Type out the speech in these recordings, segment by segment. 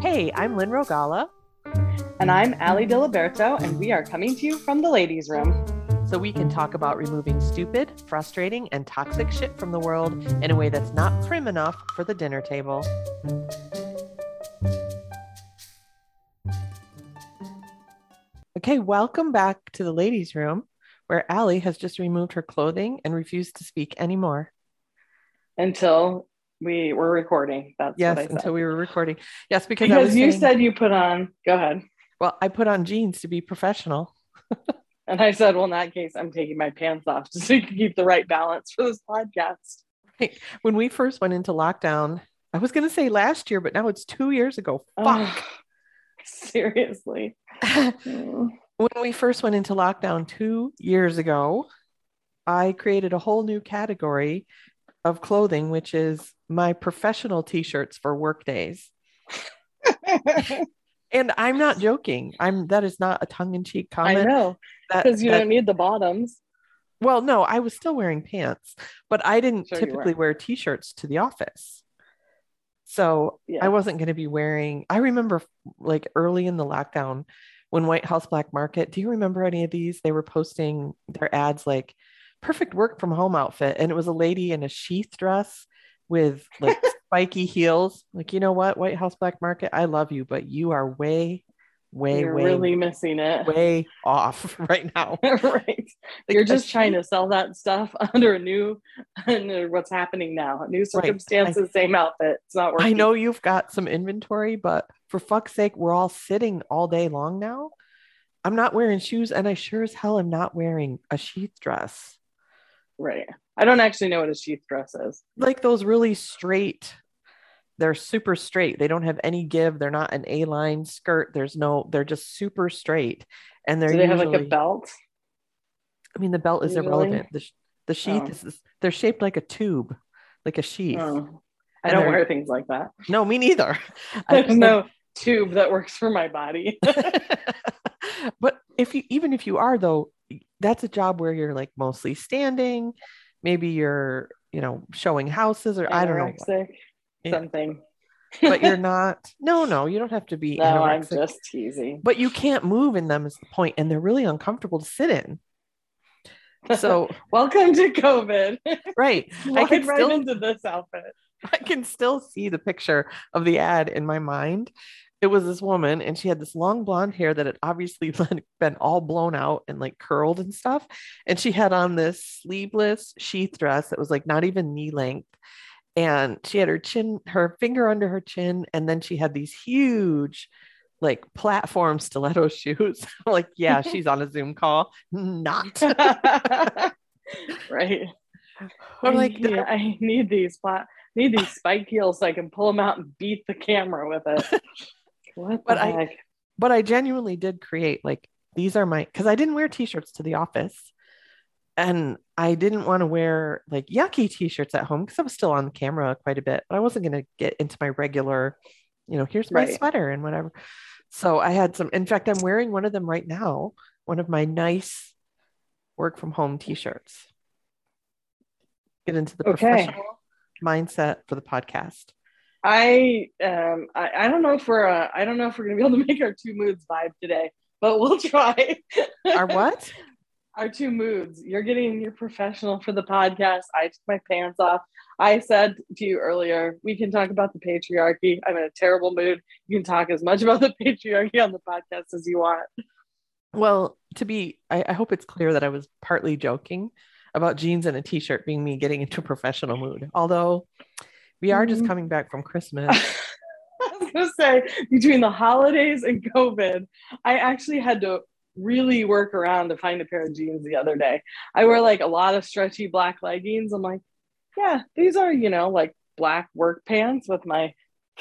Hey, I'm Lynn Rogala. And I'm Allie Diliberto, and we are coming to you from the ladies' room. So we can talk about removing stupid, frustrating, and toxic shit from the world in a way that's not prim enough for the dinner table. Okay, welcome back to the ladies' room, where Allie has just removed her clothing and refused to speak anymore. Until we were recording. That's yes, what I said. Until we were recording. Yes, because I was you saying, said you put on, go ahead. Well, I put on jeans to be professional. And I said, well, in that case, I'm taking my pants off just so you can keep the right balance for this podcast. Right. When we first went into lockdown, I was going to say last year, but now it's 2 years ago. Fuck. Seriously. When we first went into lockdown 2 years ago, I created a whole new category of clothing, which is my professional t-shirts for work days. And I'm not joking. That is not a tongue-in-cheek comment. I know, because you don't need the bottoms. Well, no, I was still wearing pants, but I didn't typically wear t-shirts to the office. So yeah. I wasn't going to be wearing, I remember like early in the lockdown when White House Black Market, do you remember any of these? They were posting their ads like perfect work from home outfit. And it was a lady in a sheath dress with like spiky heels. Like, you know what, White House Black Market, I love you, but you are way really missing it. Way off right now. Right. You're just trying to sell that stuff under what's happening now. New circumstances, right. Same outfit. It's not working. I know you've got some inventory, but for fuck's sake, we're all sitting all day long now. I'm not wearing shoes, and I sure as hell am not wearing a sheath dress. Right. I don't actually know what a sheath dress is. Like those really straight, they're super straight. They don't have any give. They're not an A-line skirt. They're just super straight. And they're have like a belt? I mean, the belt is irrelevant. The sheath is, they're shaped like a tube, like a sheath. Oh. I don't wear things like that. No, me neither. There's no tube that works for my body. But if you are though, that's a job where you're like mostly standing. Maybe you're, showing houses or I don't know. Something. But you're not. No, you don't have to be. No, I'm just teasing. But you can't move in them is the point. And they're really uncomfortable to sit in. So welcome to COVID. Right. I can right into this outfit. I can still see the picture of the ad in my mind. It was this woman and she had this long blonde hair that had obviously been all blown out and like curled and stuff. And she had on this sleeveless sheath dress that was like not even knee length. And she had her finger under her chin. And then she had these huge like platform stiletto shoes. I'm like, yeah, she's on a Zoom call. Not. Right. I'm like, I need these spike heels so I can pull them out and beat the camera with it. What the heck? But I genuinely did create like these are because I didn't wear t-shirts to the office and I didn't want to wear like yucky t-shirts at home because I was still on camera quite a bit, but I wasn't going to get into my regular, here's my sweater and whatever. So I had some, in fact, I'm wearing one of them right now, one of my nice work from home t-shirts. Get into the professional mindset for the podcast. I don't know if we're gonna be able to make our two moods vibe today, but we'll try. Our what? Our two moods. You're getting your professional for the podcast. I took my pants off. I said to you earlier, we can talk about the patriarchy. I'm in a terrible mood. You can talk as much about the patriarchy on the podcast as you want. Well, I hope it's clear that I was partly joking about jeans and a t-shirt being me getting into a professional mood. Although we are just coming back from Christmas. I was going to say, between the holidays and COVID, I actually had to really work around to find a pair of jeans the other day. I wear like a lot of stretchy black leggings. I'm like, yeah, these are, like black work pants with my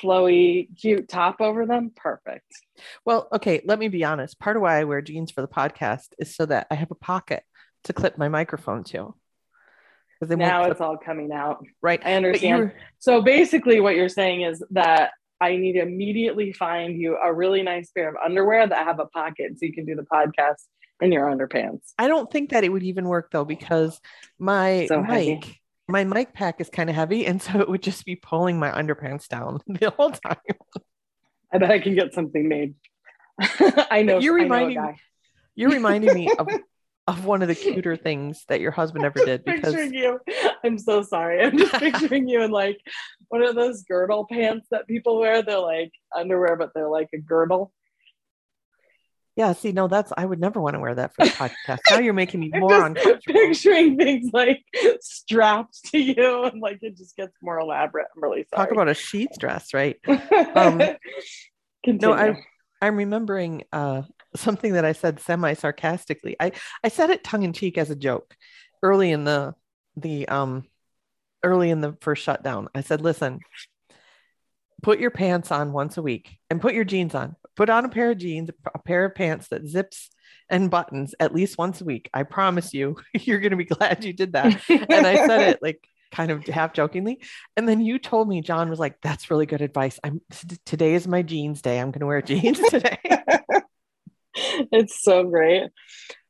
flowy, cute top over them. Perfect. Well, okay, let me be honest. Part of why I wear jeans for the podcast is so that I have a pocket to clip my microphone to. Now it's all coming out. Right. I understand. So basically what you're saying is that I need to immediately find you a really nice pair of underwear that have a pocket so you can do the podcast in your underpants. I don't think that it would even work though, because my mic pack is kind of heavy. And so it would just be pulling my underpants down the whole time. I bet I can get something made. I know. But you're reminding me of one of the cuter things that your husband ever did. Because you. I'm so sorry. I'm just picturing you in like one of those girdle pants that people wear. They're like underwear, but they're like a girdle. Yeah. See, no, I would never want to wear that for the podcast. Now you're making me more uncomfortable. Picturing things like strapped to you, and like it just gets more elaborate. I'm really sorry. Talk about a sheath dress, right? No, I'm remembering something that I said semi-sarcastically. I said it tongue in cheek as a joke early in the first shutdown. I said, listen, put your pants on once a week and put your jeans on. Put on a pair of jeans, a pair of pants that zips and buttons at least once a week. I promise you, you're going to be glad you did that. And I said it like kind of half jokingly. And then you told me, John was like, that's really good advice. Today is my jeans day. I'm going to wear jeans today. It's so great.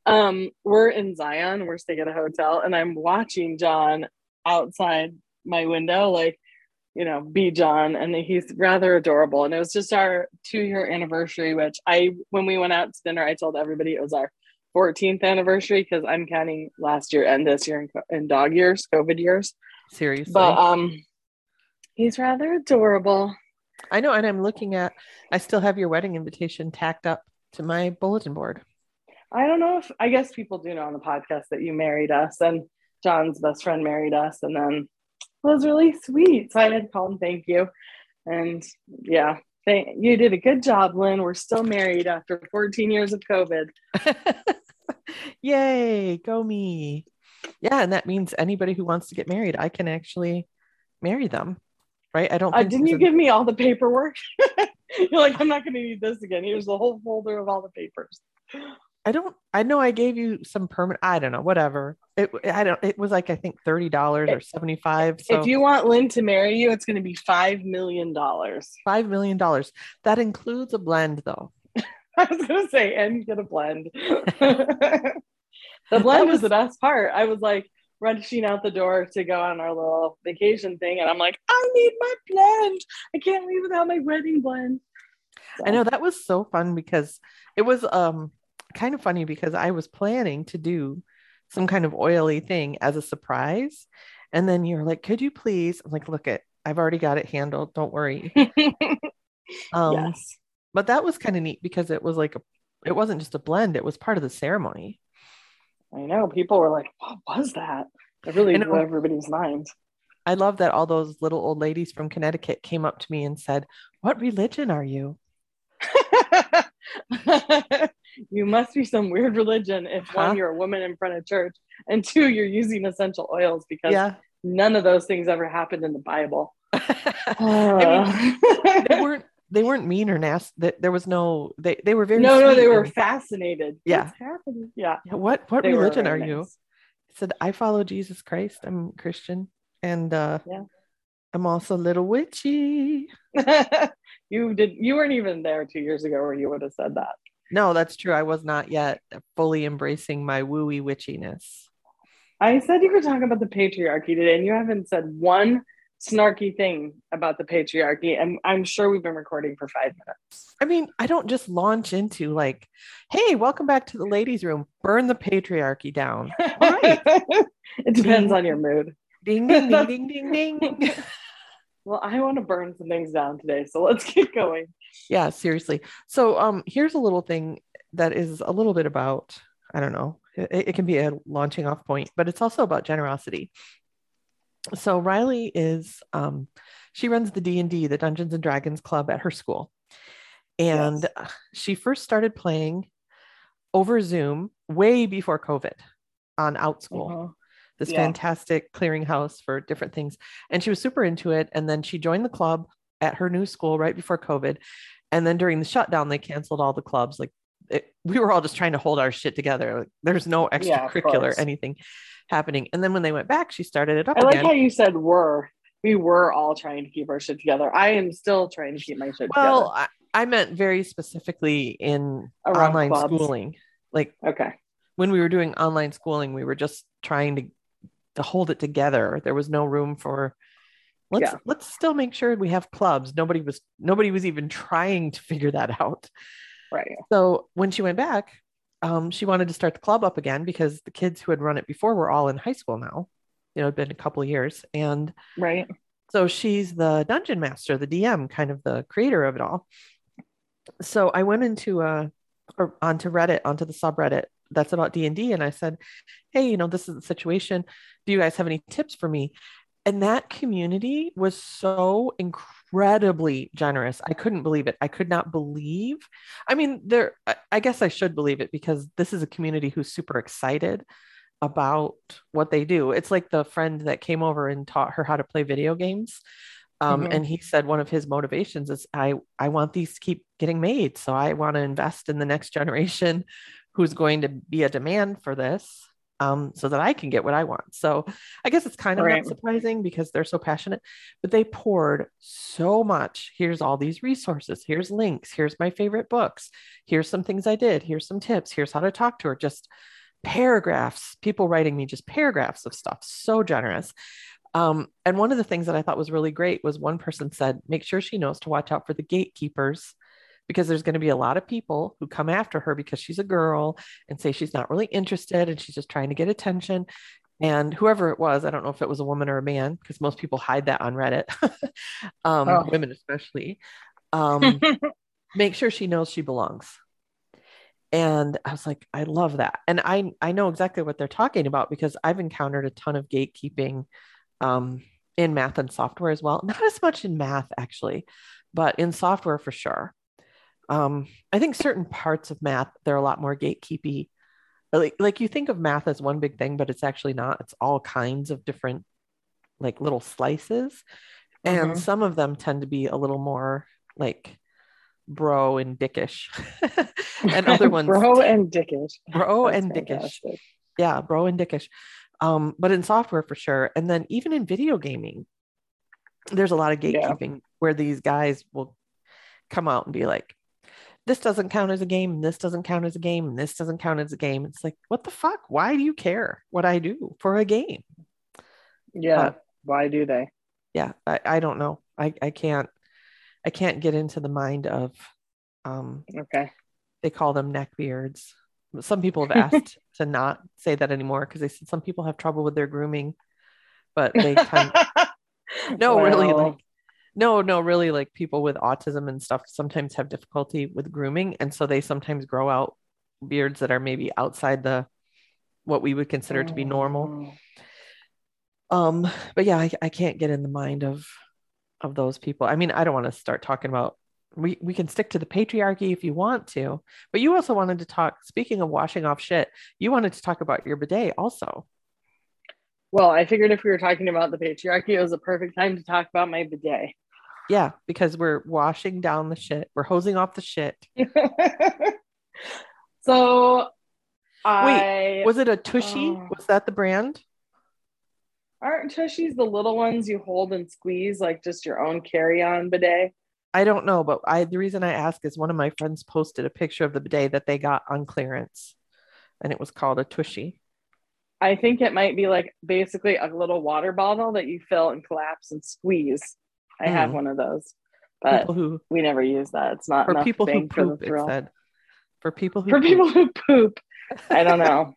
We're in Zion. We're staying at a hotel, and I'm watching John outside my window, like, you know, be John. And he's rather adorable. And it was just our 2-year anniversary, which when we went out to dinner, I told everybody it was our 14th anniversary, because I'm counting last year and this year in dog years, COVID years. Seriously. But he's rather adorable. I know. And I'm looking at, I still have your wedding invitation tacked up to my bulletin board. I don't know if, I guess people do know on the podcast that you married us, and John's best friend married us. And then was really sweet. So I had called and thank you. And yeah, you did a good job, Lynn. We're still married after 14 years of COVID. Yay, go me. Yeah, and that means anybody who wants to get married, I can actually marry them, right? I don't think didn't you give me all the paperwork? You're like, I'm not going to need this again. Here's the whole folder of all the papers. I know I gave you some permanent, I don't know, whatever. It was like, I think $30 or $75. So if you want Lynn to marry you, it's going to be $5 million. $5 million. That includes a blend though. I was going to say, and get a blend. The blend was the best part. I was like rushing out the door to go on our little vacation thing. And I'm like, I need my blend. I can't leave without my wedding blend. So. I know, that was so fun because it was, kind of funny because I was planning to do some kind of oily thing as a surprise. And then you're like, could you please? I'm like, look it, I've already got it handled. Don't worry. Yes. But that was kind of neat because it was like, it wasn't just a blend. It was part of the ceremony. I know, people were like, what was that? It really blew everybody's mind. I love that all those little old ladies from Connecticut came up to me and said, what religion are you? You must be some weird religion if one, you're a woman in front of church, and two, you're using essential oils, because none of those things ever happened in the Bible. I mean, they weren't mean or nasty. There was no, they were very no, they were fascinated. Yeah. What's happening? Yeah. What religion are you? I said, I follow Jesus Christ. I'm Christian. And I'm also a little witchy. You weren't even there 2 years ago where you would have said that. No, that's true. I was not yet fully embracing my wooey witchiness. I said you were talking about the patriarchy today, and you haven't said one snarky thing about the patriarchy. And I'm sure we've been recording for 5 minutes. I mean, I don't just launch into like, hey, welcome back to the ladies' room. Burn the patriarchy down. All right. It depends on your mood. Ding, ding, ding, ding, ding, ding. Well, I want to burn some things down today, so let's get going. Yeah, seriously. So here's a little thing that is a little bit about, I don't know, it can be a launching off point, but it's also about generosity. So Riley is, she runs the D&D, the Dungeons and Dragons Club at her school. And yes. She first started playing over Zoom way before COVID on Outschool. Uh-huh. This fantastic clearinghouse for different things. And she was super into it. And then she joined the club at her new school right before COVID. And then during the shutdown, they canceled all the clubs. Like we were all just trying to hold our shit together. Like, there's no extracurricular anything happening. And then when they went back, she started it up again. I like how you said were. We were all trying to keep our shit together. I am still trying to keep my shit together. Well, I meant very specifically in around online clubs. Schooling. Like, okay. When we were doing online schooling, we were just trying to hold it together. There was no room for Let's still make sure we have clubs. Nobody was even trying to figure that out. Right. So when she went back, she wanted to start the club up again because the kids who had run it before were all in high school now. You know, it'd been a couple of years. And right. So she's the dungeon master, the DM, kind of the creator of it all. So I went onto Reddit, onto the subreddit that's about D&D. And I said, hey, you know, this is the situation. Do you guys have any tips for me? And that community was so incredibly generous. I couldn't believe it. I could not believe. I mean, I guess I should believe it because this is a community who's super excited about what they do. It's like the friend that came over and taught her how to play video games. Mm-hmm. And he said one of his motivations is I want these to keep getting made. So I want to invest in the next generation who's going to be a demand for this. So that I can get what I want. So I guess it's kind of not surprising because they're so passionate, but they poured so much. Here's all these resources. Here's links. Here's my favorite books. Here's some things I did. Here's some tips. Here's how to talk to her. Just paragraphs, people writing me just paragraphs of stuff. So generous. And one of the things that I thought was really great was one person said, make sure she knows to watch out for the gatekeepers, because there's going to be a lot of people who come after her because she's a girl and say she's not really interested and she's just trying to get attention. And whoever it was, I don't know if it was a woman or a man, because most people hide that on Reddit, women especially, make sure she knows she belongs. And I was like, I love that. And I know exactly what they're talking about because I've encountered a ton of gatekeeping in math and software as well. Not as much in math, actually, but in software for sure. I think certain parts of math, they're a lot more gatekeepy. Like you think of math as one big thing, but it's actually not. It's all kinds of different, like little slices. And some of them tend to be a little more like bro and dickish and other ones. Bro and dickish. Yeah. Bro and dickish. But in software for sure. And then even in video gaming, there's a lot of gatekeeping where these guys will come out and be like, this doesn't count as a game. And this doesn't count as a game. And this doesn't count as a game. It's like, what the fuck? Why do you care what I do for a game? Yeah. Why do they? Yeah. I don't know. I can't get into the mind of, they call them neckbeards. Some people have asked to not say that anymore. Cause they said some people have trouble with their grooming, but they kind of, really like people with autism and stuff sometimes have difficulty with grooming. And so they sometimes grow out beards that are maybe outside what we would consider to be normal. But yeah, I can't get in the mind of those people. I mean, I don't want to start talking about, we can stick to the patriarchy if you want to, but you also wanted to talk, speaking of washing off shit, you wanted to talk about your bidet also. Well, I figured if we were talking about the patriarchy, it was the perfect time to talk about my bidet. Yeah, because we're washing down the shit. We're hosing off the shit. Wait, was it a Tushy? Was that the brand? Aren't Tushies the little ones you hold and squeeze, like just your own carry-on bidet? I don't know, but the reason I ask is one of my friends posted a picture of the bidet that they got on clearance, and it was called a Tushy. I think it might be like basically a little water bottle that you fill and collapse and squeeze. I have one of those, but we never use that. It's not for people who poop. It said for people who poop. I don't know.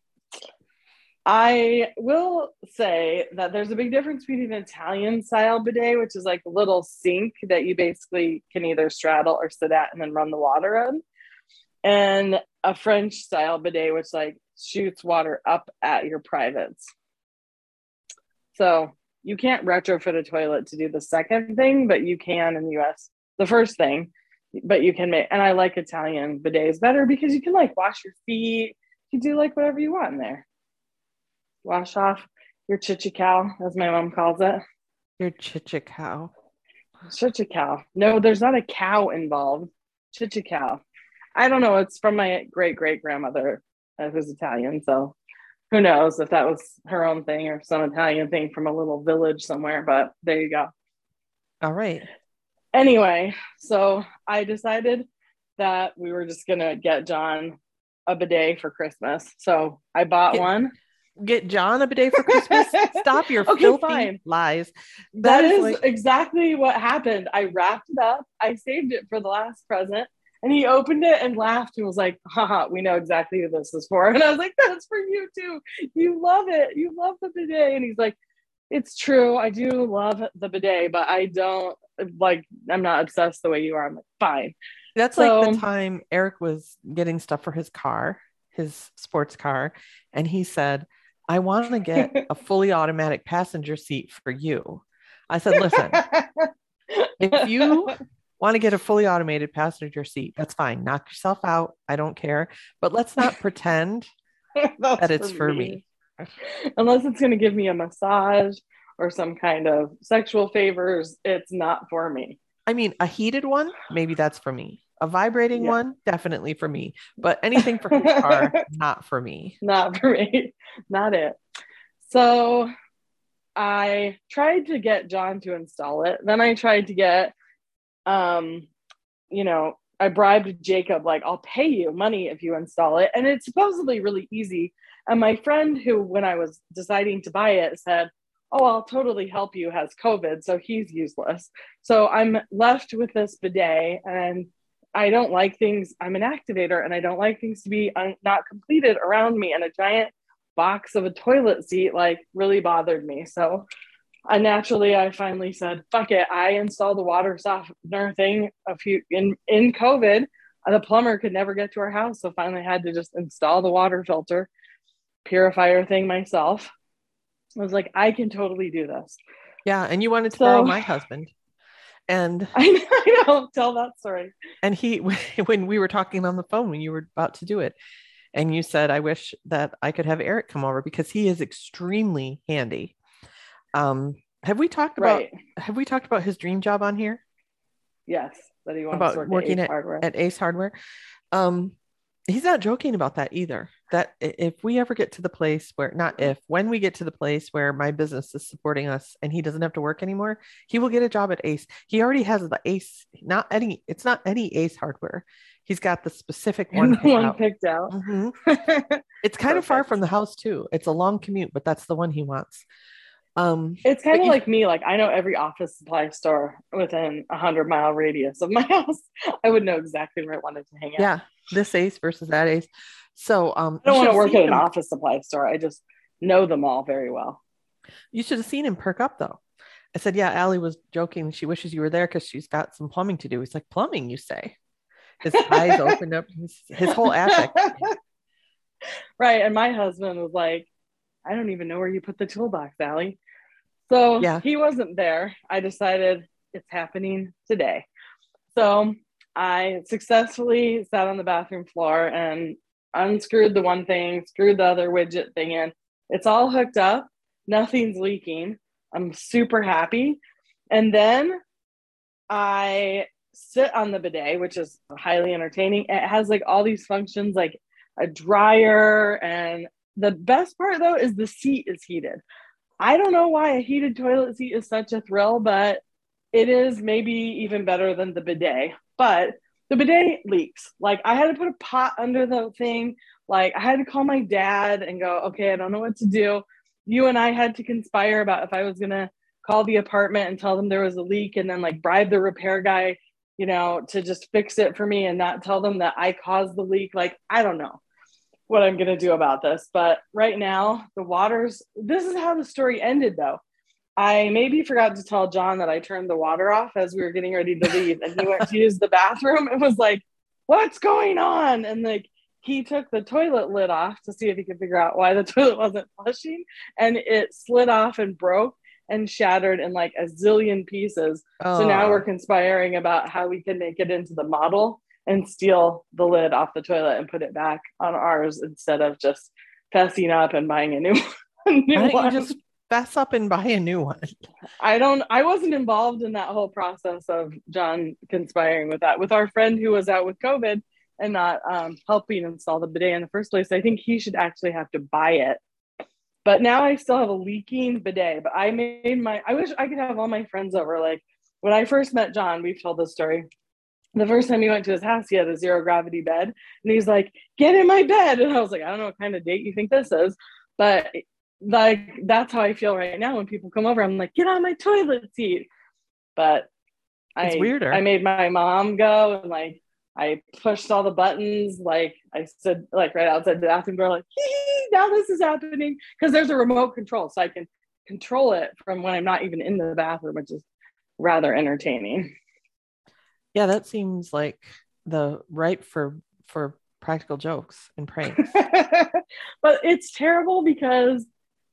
I will say that there's a big difference between an Italian style bidet, which is like a little sink that you basically can either straddle or sit at and then run the water on, and a French style bidet, which like shoots water up at your privates. So you can't retrofit a toilet to do the second thing, but you can in the US, the first thing, but you can make, and I like Italian bidets better because you can like wash your feet. You do like whatever you want in there. Wash off your chichicow, as my mom calls it. Your chichicow. Chichicow. No, there's not a cow involved. Chichicow. I don't know. It's from my great-great-grandmother, who's Italian. So who knows if that was her own thing or some Italian thing from a little village somewhere, but there you go. All right. Anyway, so I decided that we were just going to get John a bidet for Christmas. So I bought one. get John a bidet for Christmas. Stop your filthy lies. That is exactly what happened. I wrapped it up. I saved it for the last present. And he opened it and laughed and was like, haha, we know exactly who this is for. And I was like, that's for you too. You love it. You love the bidet. And he's like, it's true. I do love the bidet, but I don't like, I'm not obsessed the way you are. I'm like, fine. That's like the time Eric was getting stuff for his car, his sports car. And he said, I want to get a fully automatic passenger seat for you. I said, listen, if you want to get a fully automated passenger seat, that's fine. Knock yourself out. I don't care. But let's not pretend that it's for me. Unless it's going to give me a massage or some kind of sexual favors, it's not for me. I mean, a heated one, maybe that's for me. A vibrating one, definitely for me. But anything for his car, not for me. Not for me. Not it. So I tried to get John to install it. Then I tried to get I bribed Jacob, like, I'll pay you money if you install it. And it's supposedly really easy. And my friend who, when I was deciding to buy it, said, oh, I'll totally help you, has COVID. So he's useless. So I'm left with this bidet, and I don't like things. I'm an activator, and I don't like things to be not completed around me. And a giant box of a toilet seat, like, really bothered me. So I finally said, fuck it. I installed the water softener thing in COVID. The plumber could never get to our house. So finally had to just install the water filter purifier thing myself. I was like, I can totally do this. Yeah. And you wanted to borrow my husband. And I know, tell that story. And he, when we were talking on the phone, when you were about to do it, and you said, I wish that I could have Eric come over because he is extremely handy. Have we talked about his dream job on here? Yes. That he wants about to working at Ace Hardware. He's not joking about that either. That if we ever get to the place where, when we get to the place where my business is supporting us and he doesn't have to work anymore, he will get a job at Ace. He already has the Ace, it's not any Ace Hardware. He's got the specific one picked out. Mm-hmm. It's kind of far from the house too. It's a long commute, but that's the one he wants. It's kind of like me. Like, I know every office supply store within 100-mile radius of my house. I would know exactly where I wanted to hang out. Yeah, this Ace versus that Ace. So I don't want to work at an office supply store. I just know them all very well. You should have seen him perk up though. I said, yeah, Allie was joking. She wishes you were there because she's got some plumbing to do. He's like, plumbing, you say? His eyes opened up. His whole affect. Right. And my husband was like, I don't even know where you put the toolbox, Allie. So he wasn't there. I decided it's happening today. So I successfully sat on the bathroom floor and unscrewed the one thing, screwed the other widget thing in. It's all hooked up. Nothing's leaking. I'm super happy. And then I sit on the bidet, which is highly entertaining. It has like all these functions, like a dryer. And the best part though is the seat is heated. I don't know why a heated toilet seat is such a thrill, but it is maybe even better than the bidet. But the bidet leaks. Like, I had to put a pot under the thing. Like, I had to call my dad and go, okay, I don't know what to do. You and I had to conspire about if I was going to call the apartment and tell them there was a leak and then like bribe the repair guy, to just fix it for me and not tell them that I caused the leak. Like, I don't know what I'm going to do about this. But right now, this is how the story ended though. I maybe forgot to tell John that I turned the water off as we were getting ready to leave, and he went to use the bathroom and was like, what's going on? And like, he took the toilet lid off to see if he could figure out why the toilet wasn't flushing, and it slid off and broke and shattered in like a zillion pieces. Oh. So now we're conspiring about how we can make it into the model and steal the lid off the toilet and put it back on ours instead of just fessing up and buying a new one. Just fess up and buy a new one. I wasn't involved in that whole process of John conspiring with our friend who was out with COVID and not helping install the bidet in the first place. I think he should actually have to buy it. But now I still have a leaking bidet, but I wish I could have all my friends over. Like, when I first met John, we've told this story. The first time he went to his house, he had a zero gravity bed, and he's like, get in my bed. And I was like, I don't know what kind of date you think this is, but like, that's how I feel right now when people come over. I'm like, get on my toilet seat. But it's weirder. I made my mom go, and like, I pushed all the buttons. Like I said, like right outside the bathroom door, like, now this is happening. Cause there's a remote control. So I can control it from when I'm not even in the bathroom, which is rather entertaining. Yeah. That seems like the right for practical jokes and pranks. But it's terrible because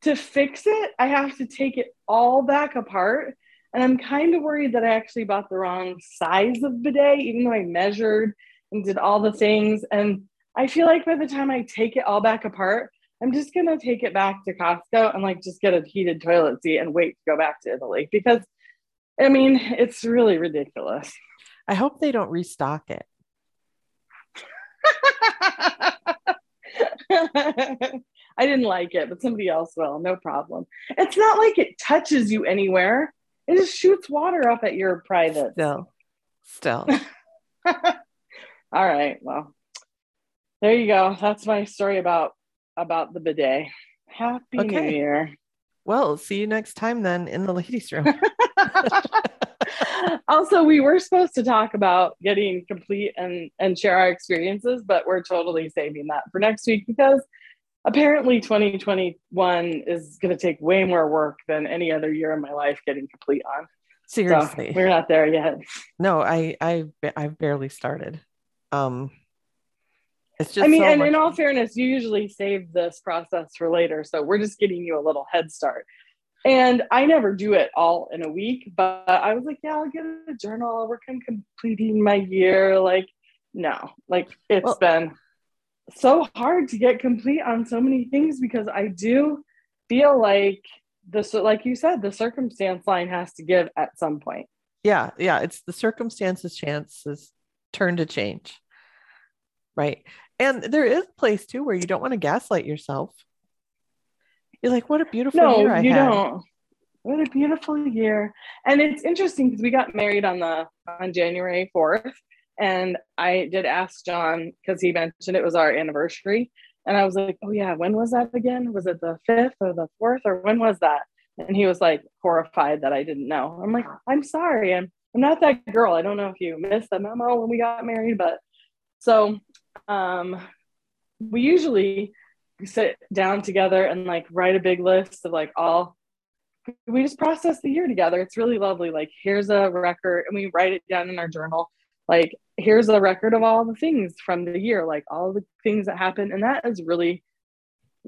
to fix it, I have to take it all back apart. And I'm kind of worried that I actually bought the wrong size of bidet, even though I measured and did all the things. And I feel like by the time I take it all back apart, I'm just going to take it back to Costco and like just get a heated toilet seat and wait to go back to Italy, because I mean, it's really ridiculous. I hope they don't restock it. I didn't like it, but somebody else will. No problem. It's not like it touches you anywhere. It just shoots water up at your private. Still. All right. Well, there you go. That's my story about the bidet. Happy New Year. Well, see you next time then in the ladies' room. Also, we were supposed to talk about getting complete and share our experiences, but we're totally saving that for next week because apparently 2021 is going to take way more work than any other year in my life getting complete on. Seriously. So we're not there yet. No, I've barely started. It's just, I mean, so and in all fairness, you usually save this process for later. So we're just getting you a little head start. And I never do it all in a week, but I was like, yeah, I'll get a journal. I'll work on completing my year. Like, no, like it's been so hard to get complete on so many things because I do feel like this, like you said, the circumstance line has to give at some point. Yeah. Yeah. It's the circumstances chances turn to change. Right. And there is a place too, where you don't want to gaslight yourself. You're like, what a beautiful year I had. No, you don't. What a beautiful year. And it's interesting because we got married on January 4th. And I did ask John, because he mentioned it was our anniversary. And I was like, oh yeah, when was that again? Was it the 5th or the 4th or when was that? And he was like horrified that I didn't know. I'm like, I'm sorry. I'm not that girl. I don't know if you missed the memo when we got married. But so we usually sit down together and like write a big list of like all, we just process the year together. It's really lovely. Like here's a record and we write it down in our journal. Like here's a record of all the things from the year, like all the things that happened. And that has really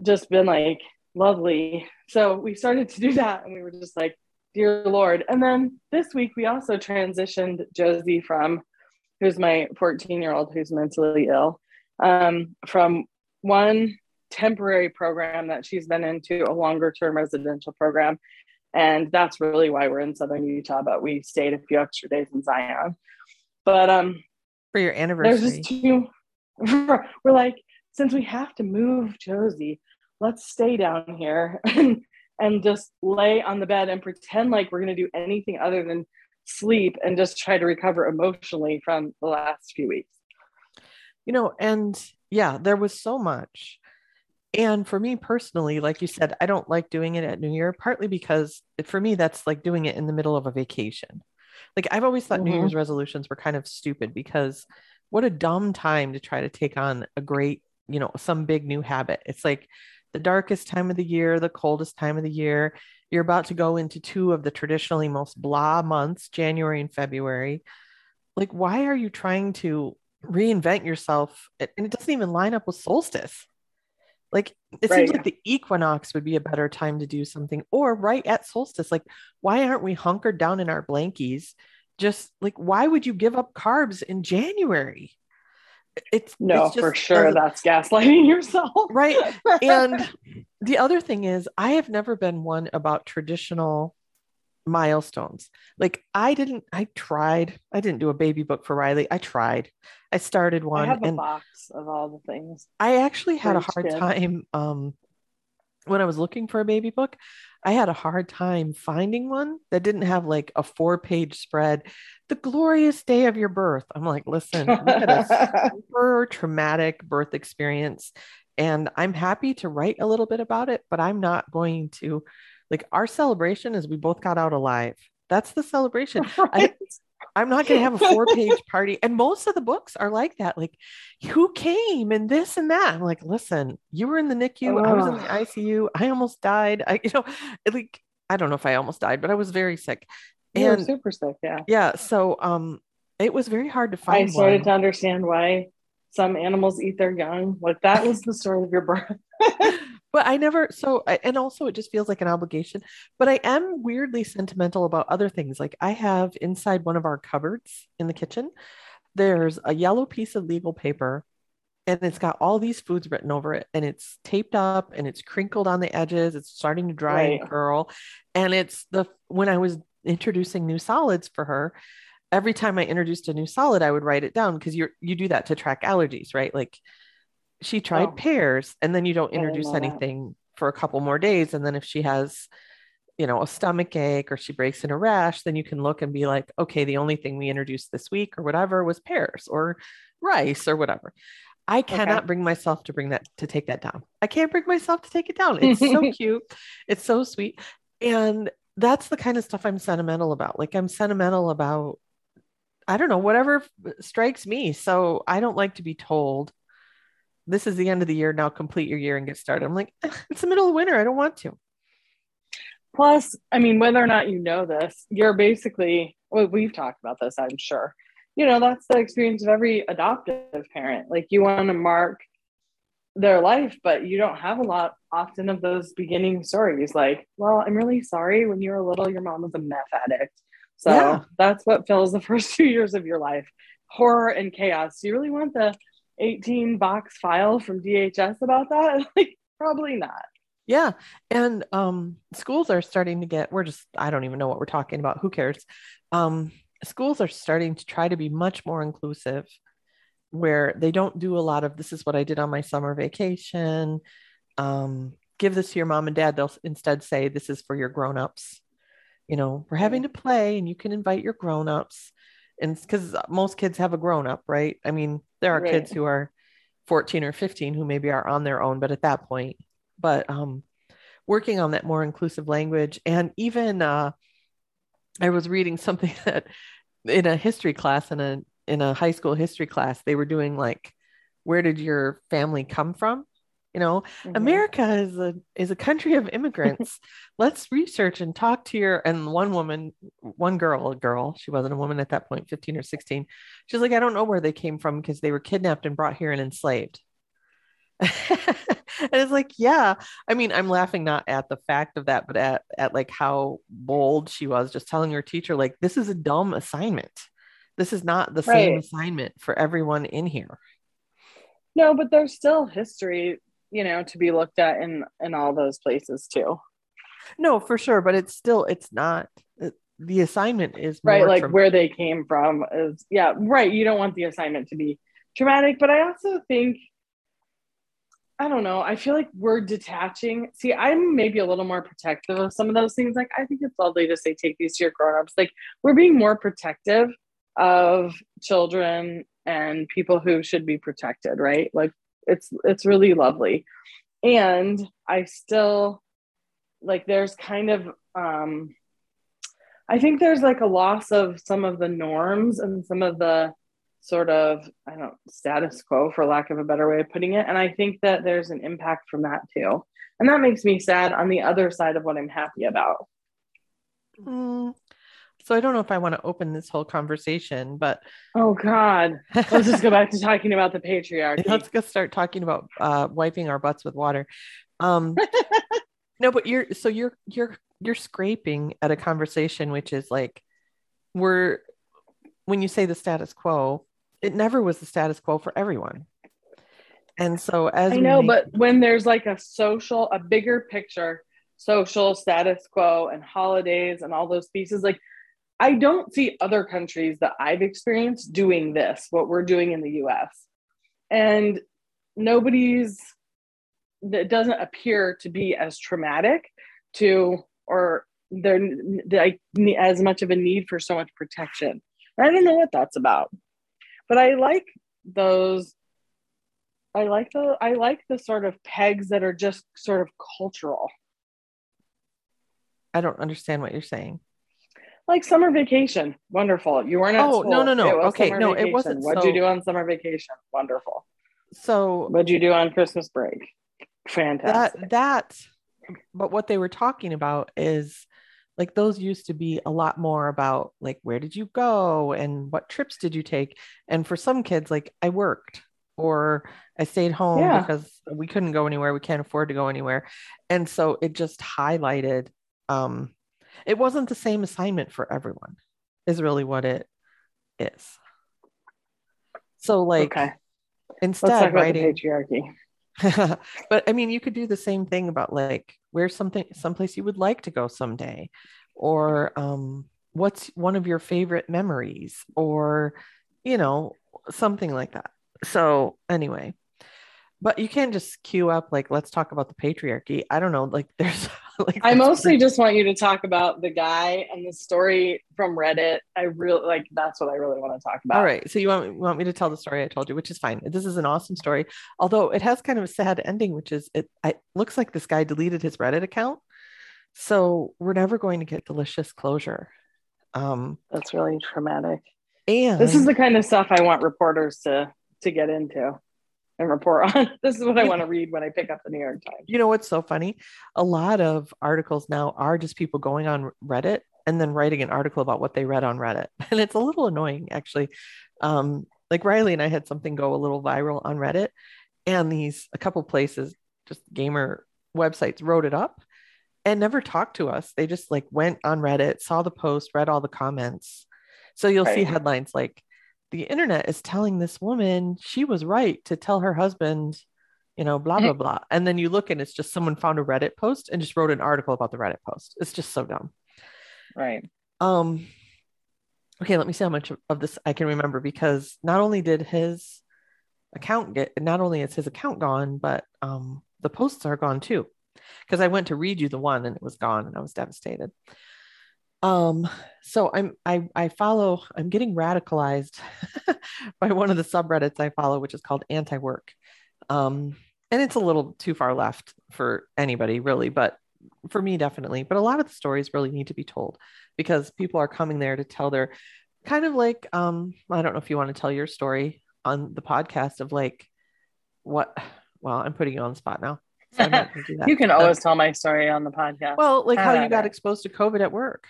just been like lovely. So we started to do that and we were just like, dear Lord. And then this week we also transitioned Josie from, who's my 14-year-old who's mentally ill, from one temporary program that she's been into a longer term residential program. And that's really why we're in Southern Utah, but we stayed a few extra days in Zion. But for your anniversary, there's just two, we're like, since we have to move Josie, let's stay down here and just lay on the bed and pretend like we're going to do anything other than sleep and just try to recover emotionally from the last few weeks. You know, and yeah, there was so much. And for me personally, like you said, I don't like doing it at New Year, partly because for me, that's like doing it in the middle of a vacation. Like I've always thought New Year's resolutions were kind of stupid because what a dumb time to try to take on a great, you know, some big new habit. It's like the darkest time of the year, the coldest time of the year. You're about to go into two of the traditionally most blah months, January and February. Like, why are you trying to reinvent yourself? And it doesn't even line up with solstice. Like it seems like the equinox would be a better time to do something, or right at solstice. Like, why aren't we hunkered down in our blankies? Just like, why would you give up carbs in January? It's just, for sure. That's gaslighting yourself. Right. And the other thing is I have never been one about traditional milestones. Like I didn't do a baby book for Riley. I tried. I started one. I have a box of all the things. I actually had a hard time when I was looking for a baby book. I had a hard time finding one that didn't have like a 4-page spread. The glorious day of your birth. I'm like, listen, I had a super traumatic birth experience And I'm happy to write a little bit about it, but I'm not going to, like, our celebration is we both got out alive. That's the celebration. Right. I'm not going to have a 4-page party. And most of the books are like that. Like, who came and this and that. I'm like, listen, you were in the NICU. Oh. I was in the ICU. I almost died. I don't know if I almost died, but I was very sick. You were super sick. Yeah. Yeah. So, it was very hard to find. I started to understand why some animals eat their young. Like, that was the story of your birth. But I never, and also it just feels like an obligation, but I am weirdly sentimental about other things. Like, I have inside one of our cupboards in the kitchen, there's a yellow piece of legal paper and it's got all these foods written over it, and it's taped up and it's crinkled on the edges. It's starting to dry and curl. And it's when I was introducing new solids for her, every time I introduced a new solid, I would write it down, because you do that to track allergies, right? Like, she tried pears, and then you don't introduce anything for a couple more days. And then if she has, a stomach ache or she breaks in a rash, then you can look and be like, okay, the only thing we introduced this week or whatever was pears or rice or whatever. I cannot bring myself to take that down. I can't bring myself to take it down. It's so cute. It's so sweet. And that's the kind of stuff I'm sentimental about. Like, I'm sentimental about, I don't know, whatever strikes me. So I don't like to be told, this is the end of the year, now complete your year and get started. I'm like, it's the middle of winter. I don't want to. Plus, I mean, whether or not you know this, you're basically, we've talked about this, I'm sure. That's the experience of every adoptive parent. Like, you want to mark their life, but you don't have a lot often of those beginning stories. Like, well, I'm really sorry. When you were little, your mom was a meth addict. So that's what fills the first 2 years of your life. Horror and chaos. Do you really want the 18-box file from DHS about that? Like, probably not. Yeah. And schools are starting to get, I don't even know what we're talking about. Who cares? Schools are starting to try to be much more inclusive, where they don't do a lot of, this is what I did on my summer vacation. Give this to your mom and dad. They'll instead say, this is for your grownups. We're having to play and you can invite your grownups. And because most kids have a grown-up, right? I mean, there are kids who are 14 or 15 who maybe are on their own, but at that point, working on that more inclusive language. And even, I was reading something that in a history class, in a high school history class, they were doing like, where did your family come from? America is a country of immigrants. Let's research and talk to one girl, she wasn't a woman at that point, 15 or 16. She's like, I don't know where they came from, because they were kidnapped and brought here and enslaved. And it's like, yeah, I mean, I'm laughing not at the fact of that, but at like how bold she was, just telling her teacher, like, this is a dumb assignment. This is not the same assignment for everyone in here. No, but there's still history, to be looked at in all those places too. No, for sure. But the assignment is more where they came from is you don't want the assignment to be traumatic, but I also think, I don't know, I feel like we're detaching. See, I'm maybe a little more protective of some of those things. Like, I think it's lovely to say, take these to your grownups. Like, we're being more protective of children and people who should be protected, right? Like, it's really lovely. And I still, like, there's kind of, I think there's like a loss of some of the norms and some of the sort of, status quo, for lack of a better way of putting it. And I think that there's an impact from that too. And that makes me sad on the other side of what I'm happy about. So I don't know if I want to open this whole conversation, but oh God, let's just go back to talking about the patriarchy. Let's go start talking about wiping our butts with water. No, but you're scraping at a conversation, which is like, when you say the status quo, it never was the status quo for everyone. And so but when there's like a bigger picture, social status quo and holidays and all those pieces, like, I don't see other countries that I've experienced doing this, what we're doing in the US. And it doesn't appear to be as traumatic as much of a need for so much protection. And I don't know what that's about, but I like those I like the sort of pegs that are just sort of cultural. I don't understand what you're saying. Like summer vacation. Wonderful. You weren't at school. No. Okay. No, vacation. It wasn't. What'd you do on summer vacation? Wonderful. So what'd you do on Christmas break? Fantastic. But what they were talking about is like, those used to be a lot more about like, where did you go and what trips did you take? And for some kids, like I worked or I stayed home because we couldn't go anywhere. We can't afford to go anywhere. And so it just highlighted, it wasn't the same assignment for everyone is really what it is. So like, instead writing patriarchy. But I mean, you could do the same thing about like, where's someplace you would like to go someday, or what's one of your favorite memories, or, you know, something like that. So anyway, but you can't just queue up, like, let's talk about the patriarchy. I don't know. Like there's, like, I mostly just want you to talk about the guy and the story from Reddit. I really like, that's what I really want to talk about. All right. So you want me to tell the story I told you, which is fine. This is an awesome story. Although it has kind of a sad ending, which is it looks like this guy deleted his Reddit account. So we're never going to get delicious closure. That's really traumatic. And this is the kind of stuff I want reporters to get into and report on. This is what I want to read when I pick up the New York Times. You know what's so funny? A lot of articles now are just people going on Reddit and then writing an article about what they read on Reddit. And it's a little annoying, actually. Like Riley and I had something go a little viral on Reddit, and a couple places, just gamer websites, wrote it up and never talked to us. They just like went on Reddit, saw the post, read all the comments. So you'll see headlines like, the internet is telling this woman she was right to tell her husband, you know, blah, blah, blah. And then you look and it's just someone found a Reddit post and just wrote an article about the Reddit post. It's just so dumb. Right. Okay. Let me see how much of this I can remember, because not only is his account gone, but the posts are gone too. Cause I went to read you the one and it was gone and I was devastated. So I'm getting radicalized by one of the subreddits I follow, which is called anti-work. And it's a little too far left for anybody really, but for me, definitely. But a lot of the stories really need to be told, because people are coming there to tell their kind of like, I don't know if you want to tell your story on the podcast of like, I'm putting you on the spot now. So I'm not gonna do that. You can always tell my story on the podcast. Well, like how you got exposed to COVID at work.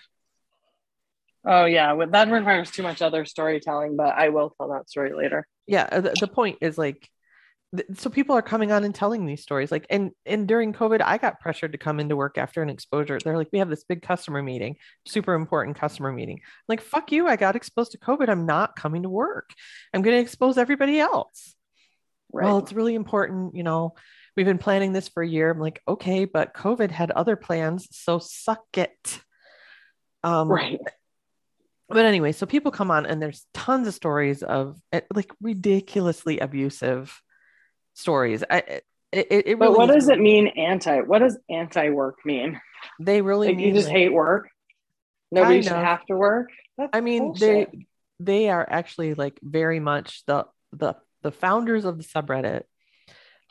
Oh yeah, well, that requires too much other storytelling, but I will tell that story later. Yeah, the point is like, so people are coming on and telling these stories. Like, and during COVID, I got pressured to come into work after an exposure. They're like, we have this big customer meeting, super important customer meeting. I'm like, fuck you! I got exposed to COVID. I'm not coming to work. I'm going to expose everybody else. Right. Well, it's really important, you know. We've been planning this for a year. I'm like, okay, but COVID had other plans, so suck it. Right. But anyway, so people come on and there's tons of stories of like ridiculously abusive stories. But what does it mean? What does anti-work mean? They really like, mean you just hate work. Nobody should have to work. That's bullshit. they are actually like very much the founders of the subreddit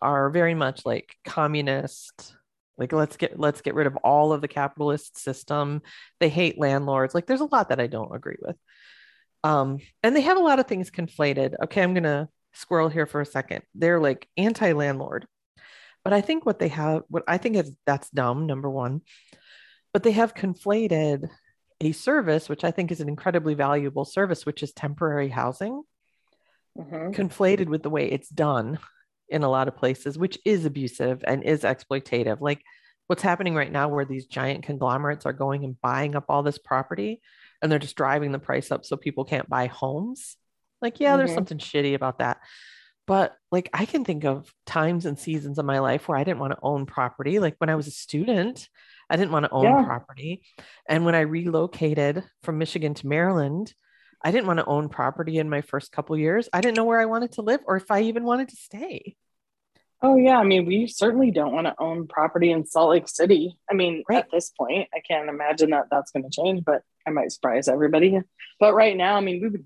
are very much like communist, like let's get rid of all of the capitalist system. They hate landlords. Like there's a lot that I don't agree with. And they have a lot of things conflated. Okay. I'm going to squirrel here for a second. They're like anti-landlord, but I think that's dumb, number one, but they have conflated a service, which I think is an incredibly valuable service, which is temporary housing, conflated with the way it's done in a lot of places, which is abusive and is exploitative. Like what's happening right now where these giant conglomerates are going and buying up all this property and they're just driving the price up so people can't buy homes. Like, there's something shitty about that. But like, I can think of times and seasons of my life where I didn't want to own property. Like when I was a student, I didn't want to own property. And when I relocated from Michigan to Maryland, I didn't want to own property in my first couple of years. I didn't know where I wanted to live or if I even wanted to stay. Oh yeah. I mean, we certainly don't want to own property in Salt Lake City. I mean, at this point, I can't imagine that that's going to change, but I might surprise everybody. But right now, I mean,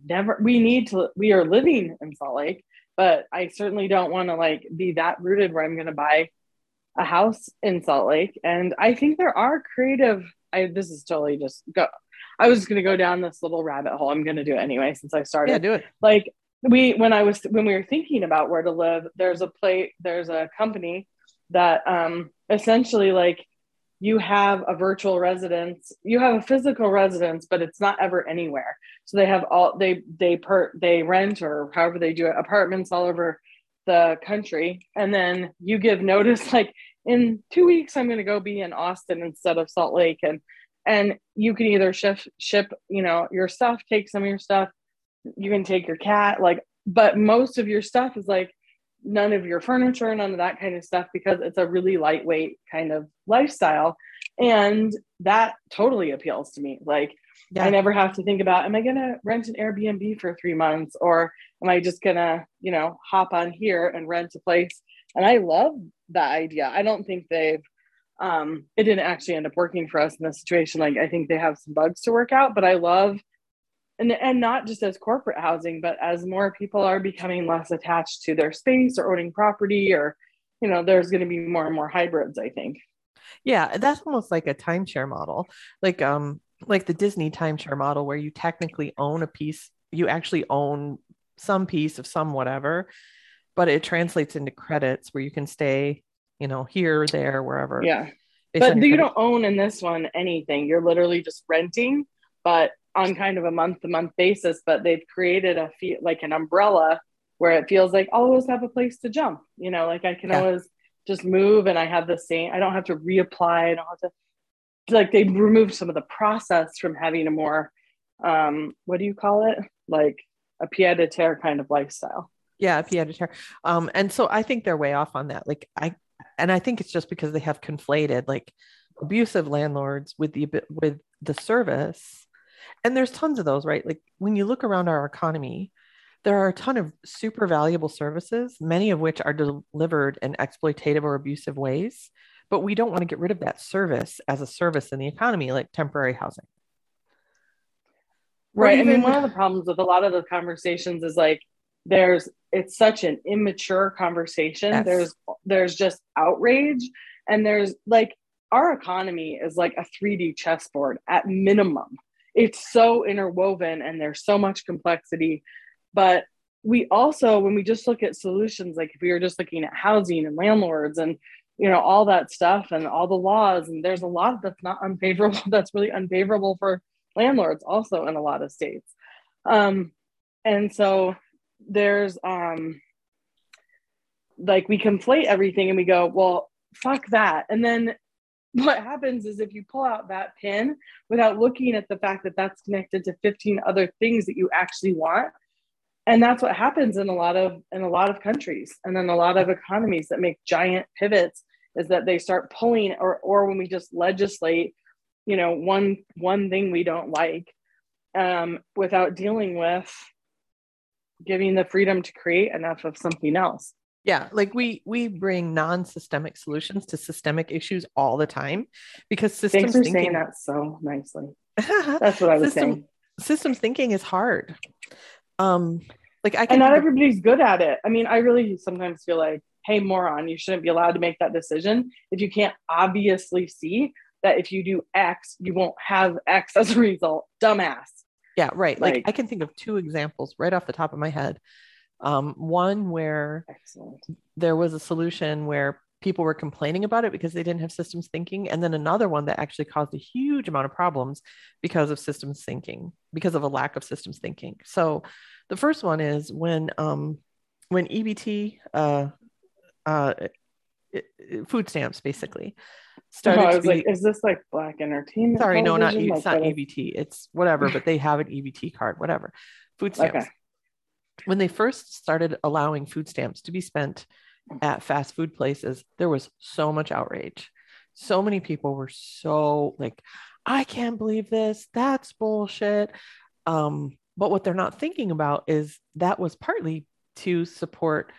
we are living in Salt Lake but I certainly don't want to like be that rooted where I'm going to buy a house in Salt Lake. And I think there are creative, this is totally just go. I was going to go down this little rabbit hole. I'm going to do it anyway, since I started. Yeah, do it. Like when we were thinking about where to live, there's a company that essentially like you have a virtual residence, you have a physical residence, but it's not ever anywhere. So they have they rent, or however they do it, apartments all over the country. And then you give notice, like in 2 weeks, I'm going to go be in Austin instead of Salt Lake. And you can either ship, your stuff, take some of your stuff, you can take your cat, like, but most of your stuff is like none of your furniture, none of that kind of stuff, because it's a really lightweight kind of lifestyle. And that totally appeals to me. Like, yeah. I never have to think about, am I going to rent an Airbnb for 3 months, or am I just going to, hop on here and rent a place? And I love that idea. I don't think it didn't actually end up working for us in this situation. Like, I think they have some bugs to work out, but I love, and not just as corporate housing, but as more people are becoming less attached to their space or owning property, or, there's going to be more and more hybrids, I think. Yeah. That's almost like a timeshare model. Like the Disney timeshare model, where you technically own a piece, you actually own some piece of some whatever, but it translates into credits where you can stay, here, there, wherever. Yeah. But you don't own in this one anything. You're literally just renting, but on kind of a month to month basis. But they've created a fee, like an umbrella, where it feels like I'll always have a place to jump, like I can always just move, and I have the same, I don't have to reapply. I don't have to, like, they removed some of the process from having a more, what do you call it? Like a pied à terre kind of lifestyle. Yeah. A pied à terre. And so I think they're way off on that. Like I think it's just because they have conflated like abusive landlords with the service. And there's tons of those, right? Like when you look around our economy, there are a ton of super valuable services, many of which are delivered in exploitative or abusive ways. But we don't want to get rid of that service as a service in the economy, like temporary housing. Right. I mean, one of the problems with a lot of the conversations is like, it's such an immature conversation. Yes. There's just outrage, and there's like, our economy is like a 3D chessboard at minimum. It's so interwoven and there's so much complexity, but we also, when we just look at solutions, like if we were just looking at housing and landlords and all that stuff and all the laws, and there's a lot that's not unfavorable, that's really unfavorable for landlords also in a lot of states. And so there's like we conflate everything and we go, well, fuck that. And then what happens is if you pull out that pin without looking at the fact that that's connected to 15 other things that you actually want. And that's what happens in a lot of countries, and then a lot of economies that make giant pivots, is that they start pulling, or when we just legislate, one thing we don't like, without dealing with giving the freedom to create enough of something else. Yeah, like we bring non-systemic solutions to systemic issues all the time, because systems. Thanks for saying that so nicely. That's what I was saying. Systems thinking is hard. And not everybody's good at it. I mean, I really sometimes feel like, hey, moron, you shouldn't be allowed to make that decision if you can't obviously see that if you do X, you won't have X as a result. Dumbass. Yeah, right. Like I can think of two examples right off the top of my head. One where there was a solution where people were complaining about it because they didn't have systems thinking. And then another one that actually caused a huge amount of problems because of a lack of systems thinking. So the first one is when EBT, food stamps basically started. No, I was like, is this like Black entertainment? Sorry, television? No, it's not EBT. It's whatever, but they have an EBT card, whatever. Food stamps. Okay. When they first started allowing food stamps to be spent at fast food places, there was so much outrage. So many people were so like, I can't believe this. That's bullshit. But what they're not thinking about is that was partly to support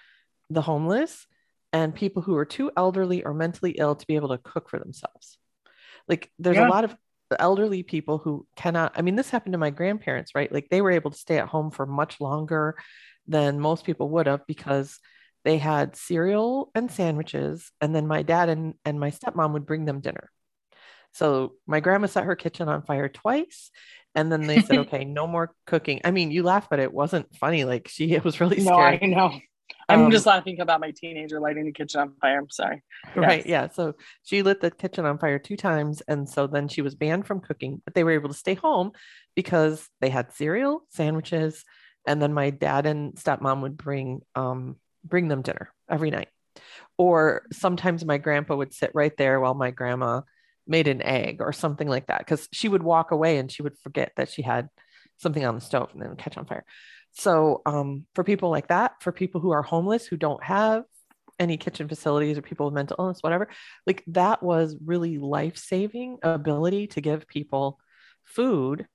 the homeless and people who are too elderly or mentally ill to be able to cook for themselves. Like there's a lot of elderly people who cannot, I mean, this happened to my grandparents, right? Like they were able to stay at home for much longer than most people would have, because they had cereal and sandwiches. And then my dad and my stepmom would bring them dinner. So my grandma set her kitchen on fire twice. And then they said, okay, no more cooking. I mean, you laugh, but it wasn't funny. Like it was really scary. No, I know. I'm just laughing about my teenager lighting the kitchen on fire. I'm sorry. Yes. Right. Yeah. So she lit the kitchen on fire 2 times. And so then she was banned from cooking, but they were able to stay home because they had cereal, sandwiches. And then my dad and stepmom would bring them dinner every night. Or sometimes my grandpa would sit right there while my grandma made an egg or something like that. Cause she would walk away and she would forget that she had something on the stove and then it would catch on fire. So for people like that, for people who are homeless, who don't have any kitchen facilities, or people with mental illness, whatever, like that was really life-saving ability to give people food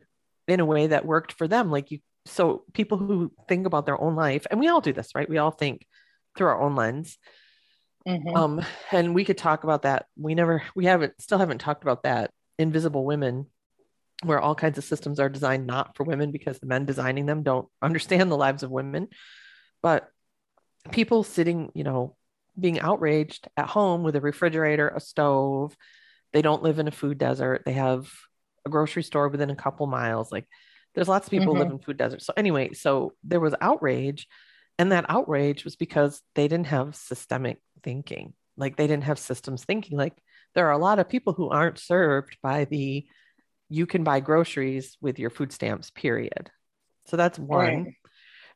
in a way that worked for them. Like you, so people who think about their own life, and we all do this, right? We all think through our own lens. Mm-hmm. And we could talk about that. We haven't talked about that. Invisible Women, where all kinds of systems are designed not for women because the men designing them don't understand the lives of women, but people sitting, being outraged at home with a refrigerator, a stove, they don't live in a food desert. They have a grocery store within a couple miles. Like there's lots of people mm-hmm. live in food deserts. So anyway, so there was outrage, and that outrage was because they didn't have systemic thinking. Like they didn't have systems thinking. Like there are a lot of people who aren't served by the, you can buy groceries with your food stamps, period. So that's one. Right.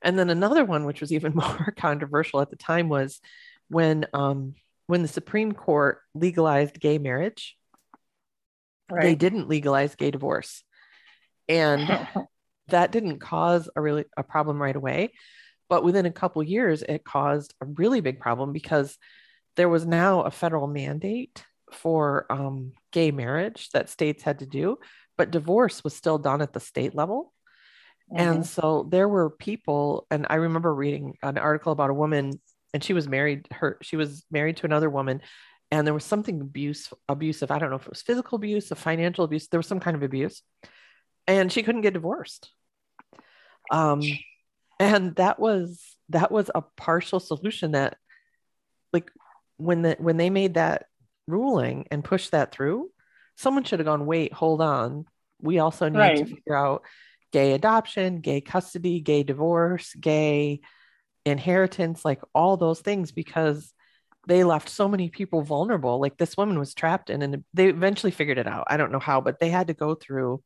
And then another one, which was even more controversial at the time, was when the Supreme Court legalized gay marriage, right. They didn't legalize gay divorce. And that didn't cause a problem right away. But within a couple of years, it caused a really big problem because there was now a federal mandate for gay marriage that states had to do, but divorce was still done at the state level. Mm-hmm. And so there were people, and I remember reading an article about a woman, and she was married to another woman, and there was something abusive. I don't know if it was physical abuse or financial abuse. There was some kind of abuse, and she couldn't get divorced. And that was a partial solution that, like, when they made that ruling and push that through, someone should have gone, wait, hold on, we also need right. to figure out gay adoption, gay custody, gay divorce, gay inheritance, like all those things, because they left so many people vulnerable. Like this woman was trapped in, and they eventually figured it out. I don't know how, but they had to go through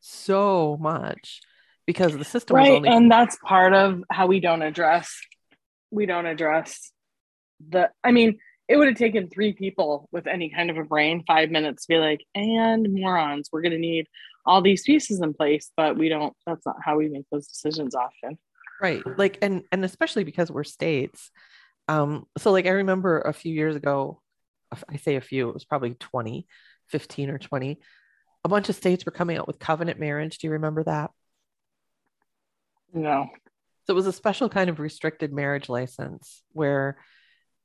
so much because the system right was only- and that's part of how we don't address the, I mean, it would have taken 3 people with any kind of a brain 5 minutes to be like, and morons, we're going to need all these pieces in place, but we don't, that's not how we make those decisions often. Right. Like, and especially because we're states. So like, I remember a few years ago, I say a few, it was probably 15 or 20, a bunch of states were coming out with covenant marriage. Do you remember that? No. So it was a special kind of restricted marriage license where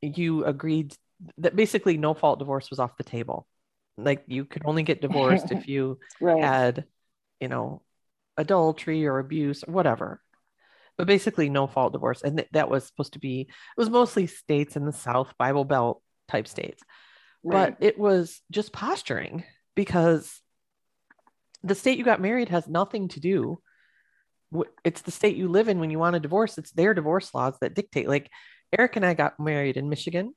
you agreed that basically no fault divorce was off the table. Like you could only get divorced if you right. had, adultery or abuse or whatever, but basically no fault divorce. And that was supposed to be, it was mostly states in the South, Bible Belt type states, right. but it was just posturing because the state you got married has nothing to do. It's the state you live in when you want a divorce. It's their divorce laws that dictate. Like Eric and I got married in Michigan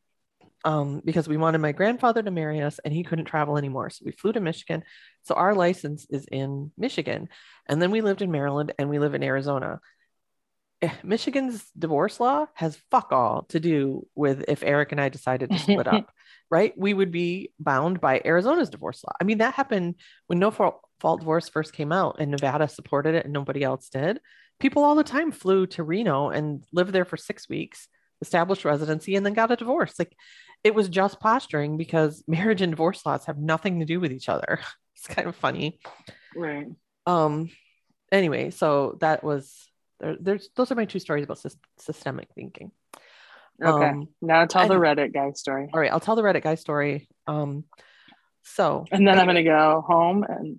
because we wanted my grandfather to marry us and he couldn't travel anymore. So we flew to Michigan. So our license is in Michigan. And then we lived in Maryland and we live in Arizona. Michigan's divorce law has fuck all to do with if Eric and I decided to split up, right? We would be bound by Arizona's divorce law. I mean, that happened when no fault divorce first came out and Nevada supported it and nobody else did. People all the time flew to Reno and lived there for 6 weeks, established residency, and then got a divorce. Like it was just posturing because marriage and divorce laws have nothing to do with each other. It's kind of funny. Right. Anyway, so that was, those are my 2 stories about systemic thinking. Okay. Now tell the Reddit guy story. All right. I'll tell the Reddit guy story. And then I'm going to go home and,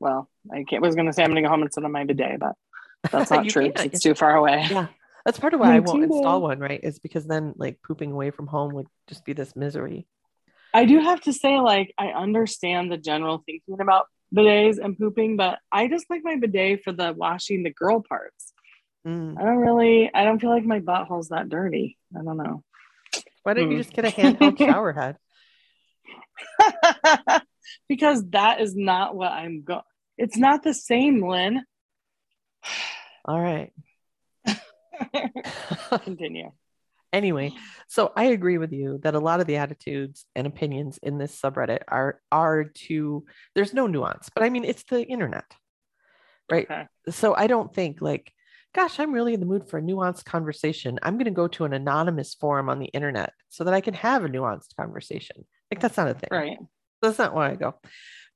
well, I was going to say I'm going to go home and sit on my bidet, but that's not true. It's too far away. Yeah. That's part of why I won't install one, right? Is because then like pooping away from home would just be this misery. I do have to say, like, I understand the general thinking about bidets and pooping, but I just like my bidet for the washing the girl parts. I don't feel like my butthole's that dirty. I don't know. Why don't you just get a handheld shower head? Because that is not what I'm going. It's not the same, Lynn. All right. Continue. Anyway, so I agree with you that a lot of the attitudes and opinions in this subreddit are too, there's no nuance, but I mean, it's the internet, right? Okay. So I don't think like, gosh, I'm really in the mood for a nuanced conversation. I'm going to go to an anonymous forum on the internet so that I can have a nuanced conversation. Like that's not a thing. Right. That's not why I go.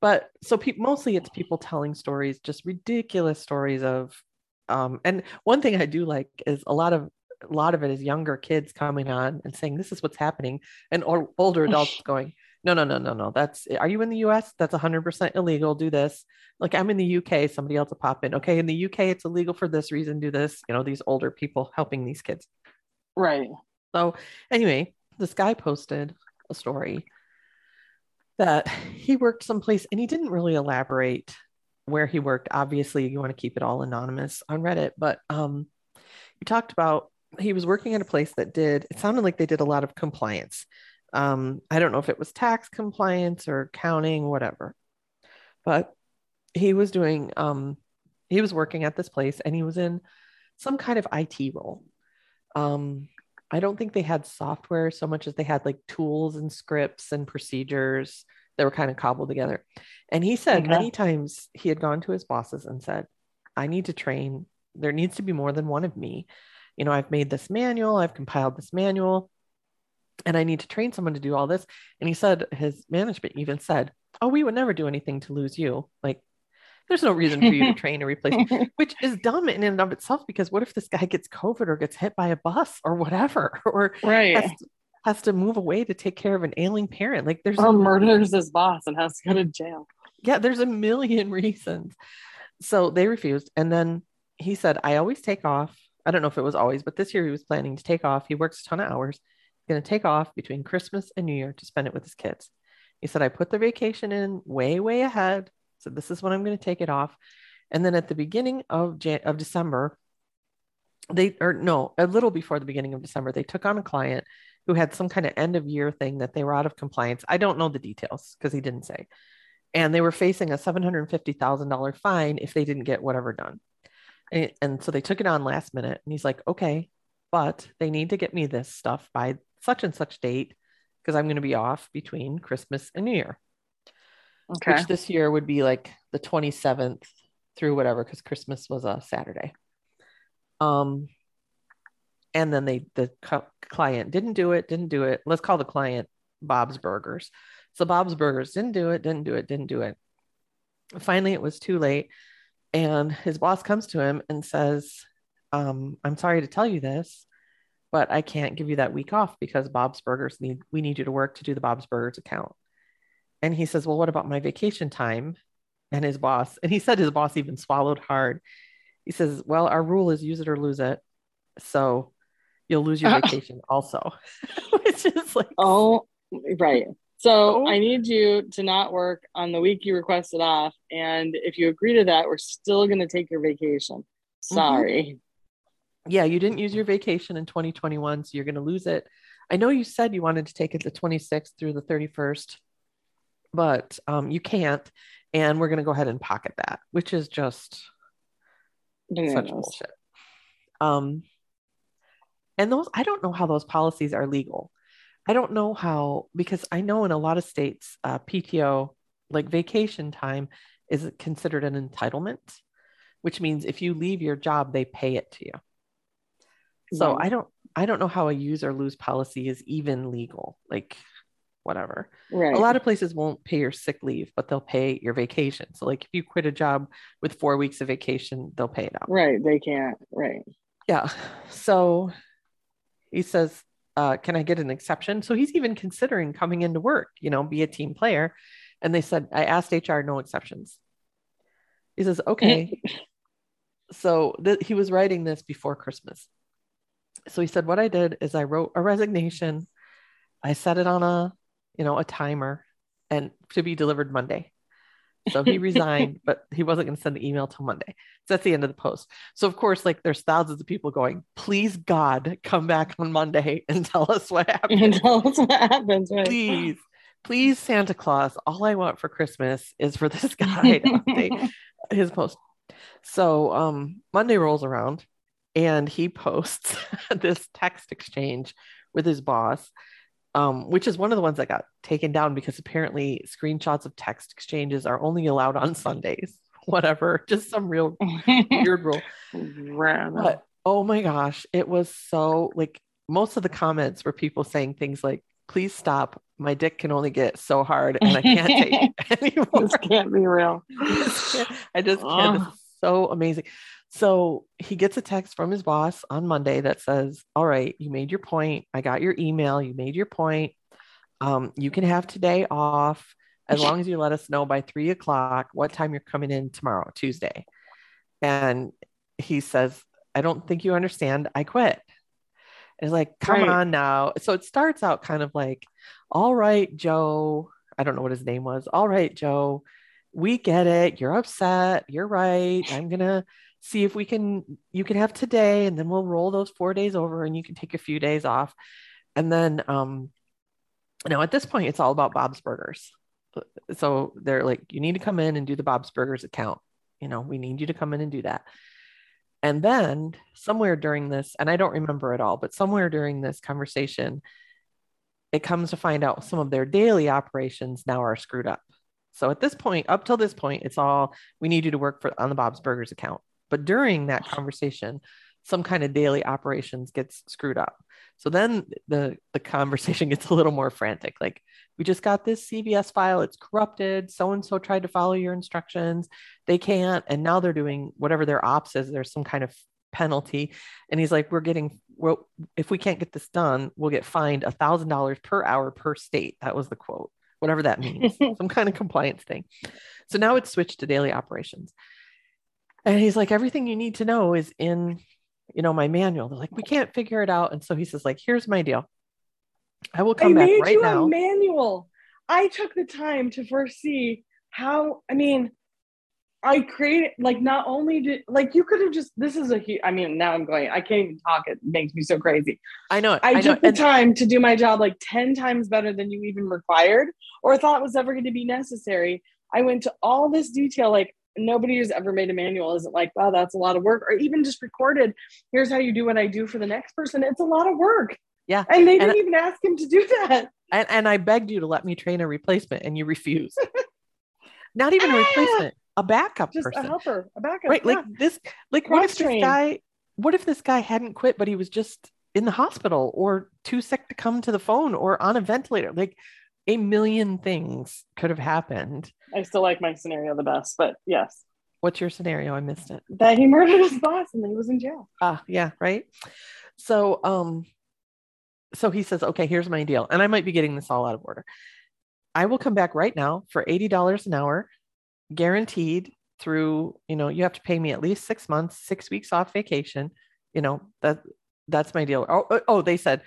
But so mostly it's people telling stories, just ridiculous stories of, and one thing I do like is a lot of it is younger kids coming on and saying, this is what's happening. And older adults going, no. That's, are you in the US? That's 100% illegal. Do this. Like I'm in the UK, somebody else will pop in. Okay. In the UK, it's illegal for this reason. Do this. You know, these older people helping these kids. Right. So anyway, this guy posted a story that he worked someplace and he didn't really elaborate where he worked. Obviously you want to keep it all anonymous on Reddit, but, he talked about, he was working at a place that did, it sounded like they did a lot of compliance. I don't know if it was tax compliance or accounting, whatever, but he was doing, he was working at this place and he was in some kind of IT role. I don't think they had software so much as they had like tools and scripts and procedures that were kind of cobbled together. And he said many times he had gone to his bosses and said, I need to train. There needs to be more than one of me. You know, I've made this manual, I've compiled this manual, and I need to train someone to do all this. And he said, his management even said, oh, we would never do anything to lose you. Like, there's no reason for you to train or replace me, which is dumb in and of itself, because what if this guy gets COVID or gets hit by a bus or whatever, or has to move away to take care of an ailing parent. Like there's or murders his boss and has to go to jail. Yeah. There's a million reasons. So they refused. And then he said, I always take off. I don't know if it was always, but this year he was planning to take off. He works a ton of hours. He's going to take off between Christmas and New Year to spend it with his kids. He said, I put the vacation in way ahead. So this is when I'm going to take it off. And then at the beginning of December, a little before the beginning of December, they took on a client who had some kind of end of year thing that they were out of compliance. I don't know the details because he didn't say. And they were facing a $750,000 fine if they didn't get whatever done. And so they took it on last minute and he's like, okay, but they need to get me this stuff by such and such date because I'm going to be off between Christmas and New Year. Okay. Which this year would be like the 27th through whatever, because Christmas was a Saturday. And then the client didn't do it. Let's call the client Bob's Burgers. So Bob's Burgers didn't do it. Finally, it was too late. And his boss comes to him and says, I'm sorry to tell you this, but I can't give you that week off because Bob's Burgers we need you to work to do the Bob's Burgers account. And he says, well, what about my vacation time? And his boss, and he said his boss even swallowed hard. He says, well, our rule is use it or lose it. So you'll lose your vacation also, which is like, oh, right. So I need you to not work on the week you requested off. And if you agree to that, we're still going to take your vacation. Sorry. Mm-hmm. Yeah. You didn't use your vacation in 2021. So you're going to lose it. I know you said you wanted to take it the 26th through the 31st, but you can't. And we're going to go ahead and pocket that, which is just such bullshit. And those, I don't know how those policies are legal. I don't know how, because I know in a lot of states, PTO, like vacation time, is considered an entitlement, which means if you leave your job, they pay it to you. So I don't know how a use or lose policy is even legal, like whatever. Right. A lot of places won't pay your sick leave, but they'll pay your vacation. So like if you quit a job with 4 weeks of vacation, they'll pay it out. Right. They can't. Right. Yeah. So he says, can I get an exception? So he's even considering coming into work, you know, be a team player. And they said, I asked HR, no exceptions. He says, okay. So he was writing this before Christmas. So he said, what I did is I wrote a resignation. I set it on a timer and to be delivered Monday. So he resigned, but he wasn't going to send the email till Monday. So that's the end of the post. So of course, like there's thousands of people going, please God, come back on Monday and tell us what happened. And tell us what happens, right? Please Santa Claus, all I want for Christmas is for this guy to update his post. So Monday rolls around and he posts this text exchange with his boss, which is one of the ones that got taken down because apparently screenshots of text exchanges are only allowed on Sundays, whatever, just some real weird rule. But, oh my gosh, it was so like most of the comments were people saying things like, please stop. My dick can only get so hard and I can't take it anymore. This can't be real. I just can't. This is so amazing. So he gets a text from his boss on Monday that says, all right, you made your point. I got your email. You made your point. You can have today off as long as you let us know by 3:00 what time you're coming in tomorrow, Tuesday. And he says, I don't think you understand. I quit. It's like, come on now. So it starts out kind of like, all right, Joe, I don't know what his name was. All right, Joe, we get it. You're upset. You're right. I'm going to see if you can have today and then we'll roll those 4 days over and you can take a few days off. And then, now at this point, it's all about Bob's Burgers. So they're like, you need to come in and do the Bob's Burgers account. You know, we need you to come in and do that. And then somewhere during this, and I don't remember at all, but somewhere during this conversation, it comes to find out some of their daily operations now are screwed up. So at this point, up till this point, it's all, we need you to work on the Bob's Burgers account. But during that conversation, some kind of daily operations gets screwed up. So then the conversation gets a little more frantic. Like, we just got this CVS file. It's corrupted. So-and-so tried to follow your instructions. They can't. And now they're doing whatever their ops is. There's some kind of penalty. And he's like, if we can't get this done, we'll get fined $1,000 per hour per state. That was the quote, whatever that means, some kind of compliance thing. So now it's switched to daily operations. And he's like, everything you need to know is in, my manual. They're like, we can't figure it out. And so he says, like, here's my deal. I will come back right now. I made you a manual. I took the time to foresee how, I created, not only did, you could have just, this is a huge, now I'm going, I can't even talk. It makes me so crazy. I know. I took the time to do my job 10 times better than you even required or thought was ever going to be necessary. I went to all this detail, nobody who's ever made a manual isn't like, wow, that's a lot of work. Or even just recorded, here's how you do what I do for the next person. It's a lot of work. Yeah. And they didn't even ask him to do that. And I begged you to let me train a replacement and you refused. Not even a replacement, a backup just person. A helper, a backup. Right. Yeah. What if this guy hadn't quit, but he was just in the hospital or too sick to come to the phone or on a ventilator? A million things could have happened. I still like my scenario the best, but yes. What's your scenario? I missed it. That he murdered his boss and then he was in jail. Yeah, right. So, so he says, okay, here's my deal. And I might be getting this all out of order. I will come back right now for $80 an hour, guaranteed through, you have to pay me at least 6 months, 6 weeks off vacation. That's my deal. Oh, they said,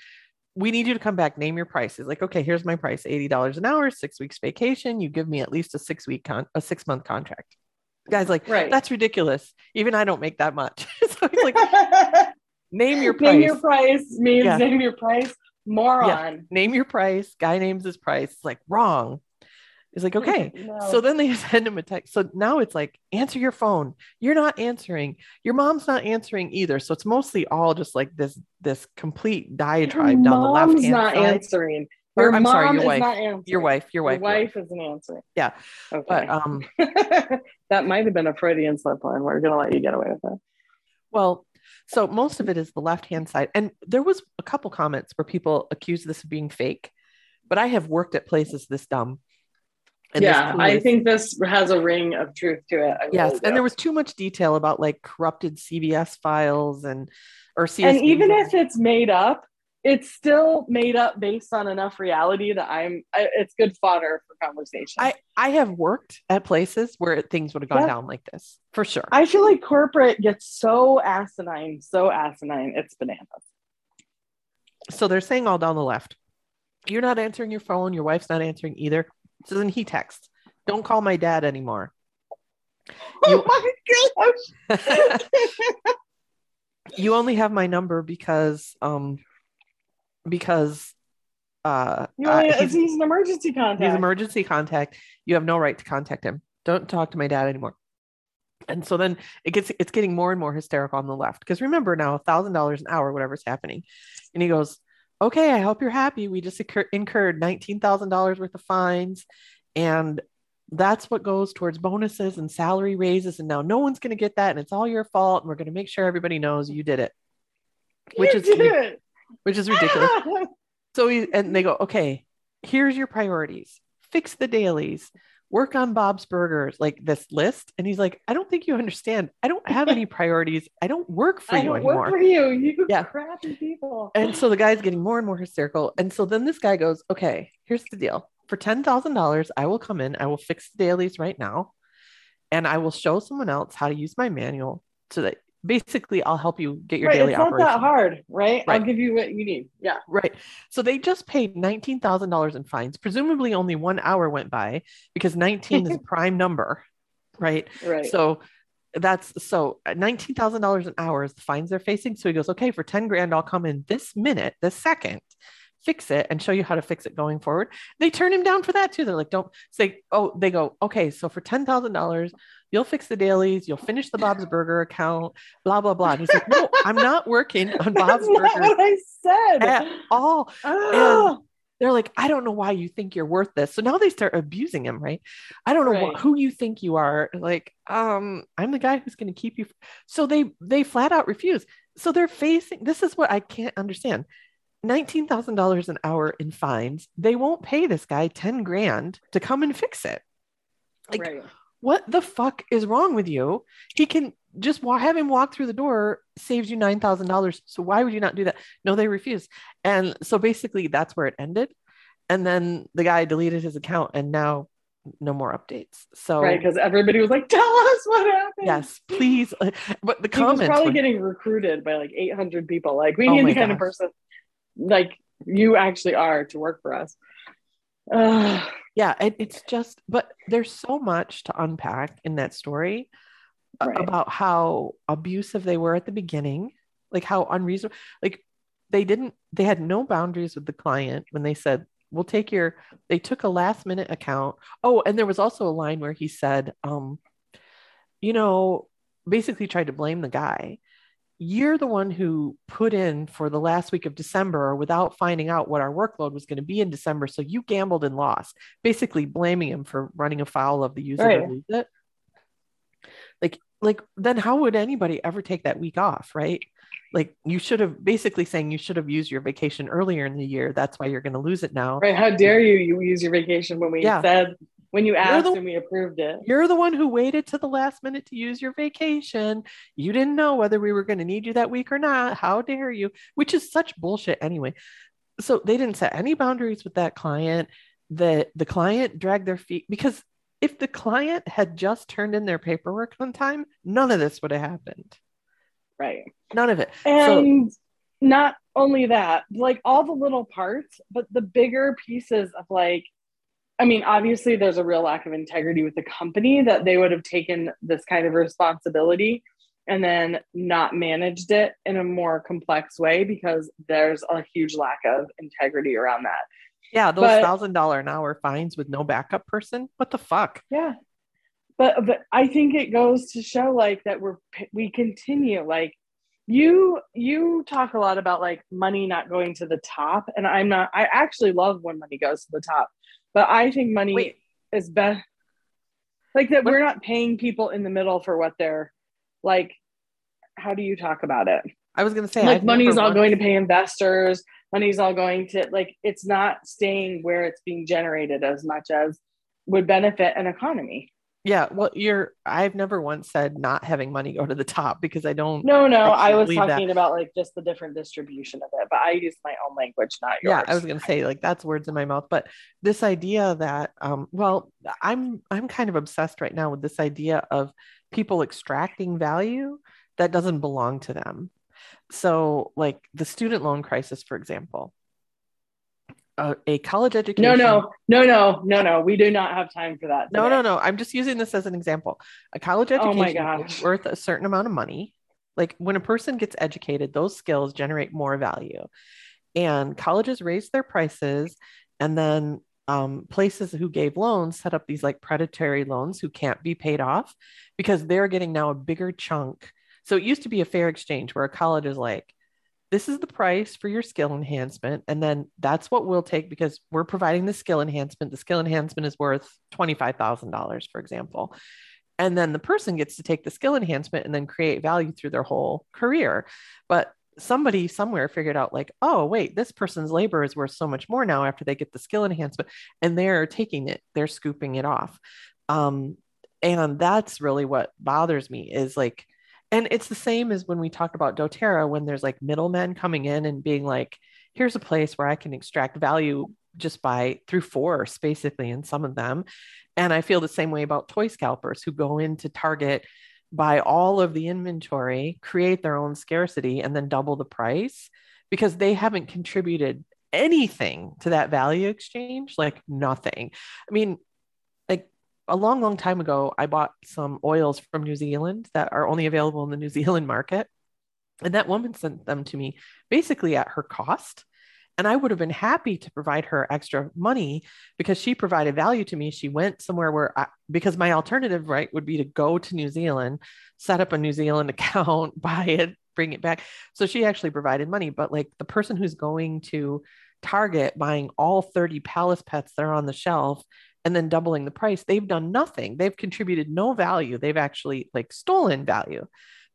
we need you to come back, name your price. He's like, okay, here's my price, $80 an hour, 6 weeks vacation. You give me at least a 6 month contract. The guy's like, that's ridiculous. Even I don't make that much. So he's like, name your price. Name your price means name your price. Moron. Yeah. Name your price. Guy names his price. It's like, wrong. He's like, okay. No. So then they send him a text. So now it's like, answer your phone. You're not answering. Your mom's not answering either. So it's mostly all just like this complete diatribe down the left-hand side. Your mom's not answering. Your wife. Your wife isn't answering. Yeah. Okay. But, that might have been a Freudian slip line. We're going to let you get away with that. Well, so most of it is the left-hand side. And there was a couple comments where people accused this of being fake, but I have worked at places this dumb. And I think this has a ring of truth to it. And there was too much detail about corrupted CVS files or CSV. And even if it's made up, it's still made up based on enough reality that it's good fodder for conversation. I have worked at places where things would have gone down like this for sure. I feel like corporate gets so asinine. It's bananas. So they're saying all down the left, you're not answering your phone. Your wife's not answering either. So then he texts, don't call my dad anymore. Oh my gosh. You only have my number because he's an emergency contact. He's emergency contact. You have no right to contact him. Don't talk to my dad anymore. And so then it's getting more and more hysterical on the left. Because remember now, $1,000 an hour, whatever's happening. And he goes, okay, I hope you're happy. We just incurred $19,000 worth of fines. And that's what goes towards bonuses and salary raises. And now no one's going to get that. And it's all your fault. And we're going to make sure everybody knows you did it. Which is ridiculous. So they go, okay, here's your priorities. Fix the dailies. Work on Bob's Burgers, like this list. And he's like, I don't think you understand. I don't have any priorities. I don't work for you anymore. I don't work for you. You crappy people. And so the guy's getting more and more hysterical. And so then this guy goes, okay, here's the deal. For $10,000, I will come in. I will fix the dailies right now. And I will show someone else how to use my manual so that basically I'll help you get your daily operation. It's not that hard, right? I'll give you what you need. Yeah. Right. So they just paid $19,000 in fines. Presumably only 1 hour went by because 19 is a prime number, right? Right. So $19,000 an hour is the fines they're facing. So he goes, okay, for 10 grand, I'll come in this minute, this second, fix it and show you how to fix it going forward. They turn him down for that too. They're like, don't say, oh, they go, okay, so for $10,000, you'll fix the dailies. You'll finish the Bob's Burger account, blah, blah, blah. And he's like, no, I'm not working on Bob's Burger. That's not what I said. At all. Oh. And they're like, I don't know why you think you're worth this. So now they start abusing him, right? I don't know who you think you are. Like, I'm the guy who's going to keep you. So they flat out refuse. So they're facing, this is what I can't understand. $19,000 an hour in fines. They won't pay this guy 10 grand to come and fix it. Like, what the fuck is wrong with you? He can just have him walk through the door, saves you $9,000. So why would you not do that? No, they refused. And so basically that's where it ended. And then the guy deleted his account and now no more updates. So because everybody was like, tell us what happened. Yes, please. But the comments was probably getting recruited by like 800 people. Like, we need the kind of person like you actually are to work for us. It's just, but there's so much to unpack in that story about how abusive they were at the beginning, like how unreasonable, like they had no boundaries with the client when they said, we'll take they took a last minute account. Oh, and there was also a line where he said, basically tried to blame the guy. You're the one who put in for the last week of December without finding out what our workload was going to be in December. So you gambled and lost, basically blaming him for running afoul of the user. Right. Lose it. Like, then how would anybody ever take that week off? Right. Like, you should have basically saying you should have used your vacation earlier in the year. That's why you're going to lose it now. Right. How dare you use your vacation when we said, when you asked and we approved it. You're the one who waited to the last minute to use your vacation. You didn't know whether we were going to need you that week or not. How dare you? Which is such bullshit anyway. So they didn't set any boundaries with that client. The client dragged their feet, because if the client had just turned in their paperwork on time, none of this would have happened. Right. None of it. And not only that, like all the little parts, but the bigger pieces of like, I mean, obviously there's a real lack of integrity with the company that they would have taken this kind of responsibility and then not managed it in a more complex way, because there's a huge lack of integrity around that. Yeah. Those $1,000 an hour fines with no backup person. What the fuck? Yeah. But I think it goes to show like that we continue, like you talk a lot about like money not going to the top. And I actually love when money goes to the top. But I think money is best, like that we're not paying people in the middle for what they're like. How do you talk about it? I was going to say, like, money's all going to pay investors. Money's all going to, like, it's not staying where it's being generated as much as would benefit an economy. Yeah. Well, I've never once said not having money go to the top, because I don't. No, I was talking about like just the different distribution of it, but I use my own language, not yours. Yeah. I was going to say like, that's words in my mouth, but this idea that, I'm kind of obsessed right now with this idea of people extracting value that doesn't belong to them. So like the student loan crisis, for example, a college education. No. We do not have time for that today. No. I'm just using this as an example. A college education is worth a certain amount of money. Like when a person gets educated, those skills generate more value, and colleges raise their prices. And then places who gave loans set up these like predatory loans who can't be paid off because they're getting now a bigger chunk. So it used to be a fair exchange where a college is like, this is the price for your skill enhancement. And then that's what we'll take because we're providing the skill enhancement. The skill enhancement is worth $25,000, for example. And then the person gets to take the skill enhancement and then create value through their whole career. But somebody somewhere figured out like, oh, wait, this person's labor is worth so much more now after they get the skill enhancement, and they're taking it, they're scooping it off. And that's really what bothers me is like, and it's the same as when we talk about doTERRA, when there's like middlemen coming in and being like, here's a place where I can extract value just by through force, basically, in some of them. And I feel the same way about toy scalpers who go into Target, buy all of the inventory, create their own scarcity, and then double the price because they haven't contributed anything to that value exchange, like nothing. I mean, like a long, long time ago, I bought some oils from New Zealand that are only available in the New Zealand market. And that woman sent them to me basically at her cost. And I would have been happy to provide her extra money because she provided value to me. She went somewhere where, because my alternative, right, would be to go to New Zealand, set up a New Zealand account, buy it, bring it back. So she actually provided money. But like the person who's going to Target, buying all 30 Palace Pets that are on the shelf and then doubling the price, they've done nothing. They've contributed no value. They've actually like stolen value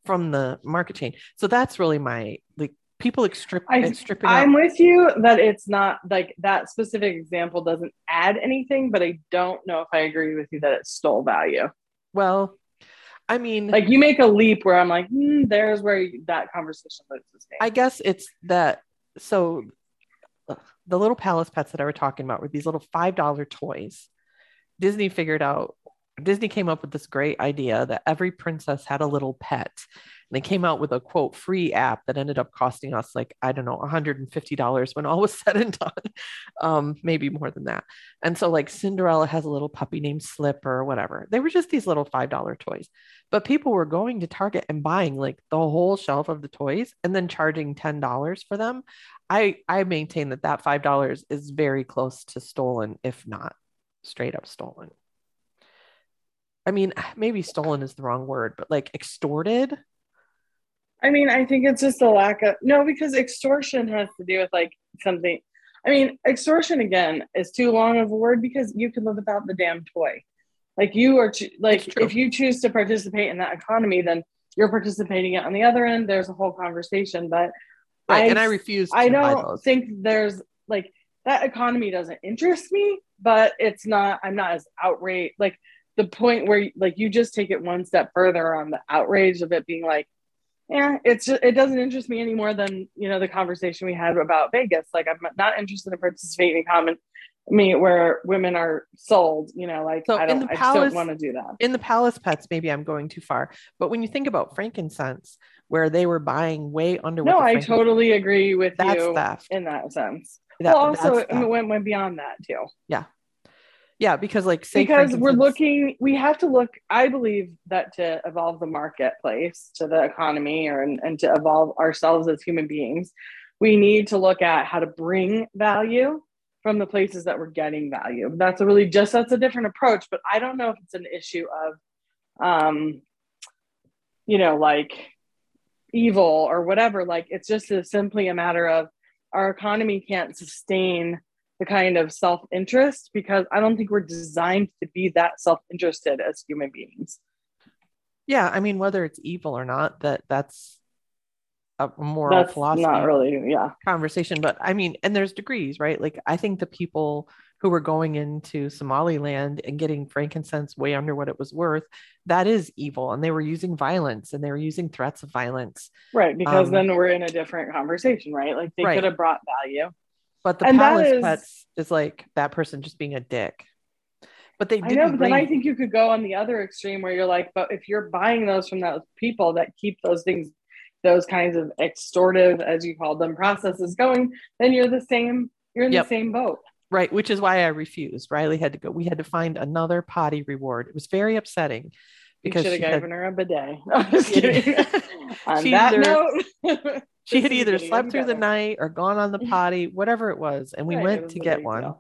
from the market chain. So that's really my like, people stripping. I'm with you that it's not like that specific example doesn't add anything, but I don't know if I agree with you that it stole value. Well, I mean, like you make a leap where I'm like, there's where that conversation loses me. I guess it's that. So the little Palace Pets that I were talking about were these little $5 toys. Disney came up with this great idea that every princess had a little pet. And they came out with a quote free app that ended up costing us like, I don't know, $150 when all was said and done, maybe more than that. And so like Cinderella has a little puppy named Slip or whatever. They were just these little $5 toys, but people were going to Target and buying like the whole shelf of the toys and then charging $10 for them. I maintain that $5 is very close to stolen, if not straight up stolen. I mean, maybe stolen is the wrong word, but like extorted. I mean, I think it's just a lack of, no, because extortion has to do with like something. I mean, extortion again is too long of a word because you can live without the damn toy. Like you are like, if you choose to participate in that economy, then you're participating it on the other end. There's a whole conversation, but right, I refuse. I don't think there's like that economy doesn't interest me, but it's not, I'm not as outraged. Like, the point where like you just take it one step further on the outrage of it being like, yeah, it's just, it doesn't interest me any more than, you know, the conversation we had about Vegas. Like I'm not interested in participating in where women are sold, you know, like so I just don't want to do that. In the Palace Pets, maybe I'm going too far, but when you think about frankincense, where they were buying way under. No, I totally agree with you theft. In that sense. It went beyond that too. Yeah. Yeah, because like we have to look, I believe that to evolve the marketplace to the economy and to evolve ourselves as human beings, we need to look at how to bring value from the places that we're getting value. That's a different approach, but I don't know if it's an issue of, you know, like evil or whatever. Like it's just simply a matter of our economy can't sustain the kind of self-interest because I don't think we're designed to be that self-interested as human beings. Yeah. I mean, whether it's evil or not, that's a moral philosophy. Not really, yeah. Conversation, but I mean, and there's degrees, right? Like I think the people who were going into Somaliland and getting frankincense way under what it was worth, that is evil. And they were using violence and they were using threats of violence. Right. Because then we're in a different conversation, right? Like they could have brought value. But the Palace Pets is like that person just being a dick. But they didn't. I know, but then I think you could go on the other extreme where you're like, but if you're buying those from those people that keep those things those kinds of extortive, as you call them, processes going, then you're the same, you're in the same boat. Right. Which is why I refused. Riley had to go. We had to find another potty reward. It was very upsetting. Because you should have given her a bidet. No, I'm just kidding. On that note, she had either slept through the night or gone on the potty, whatever it was. And we went to get one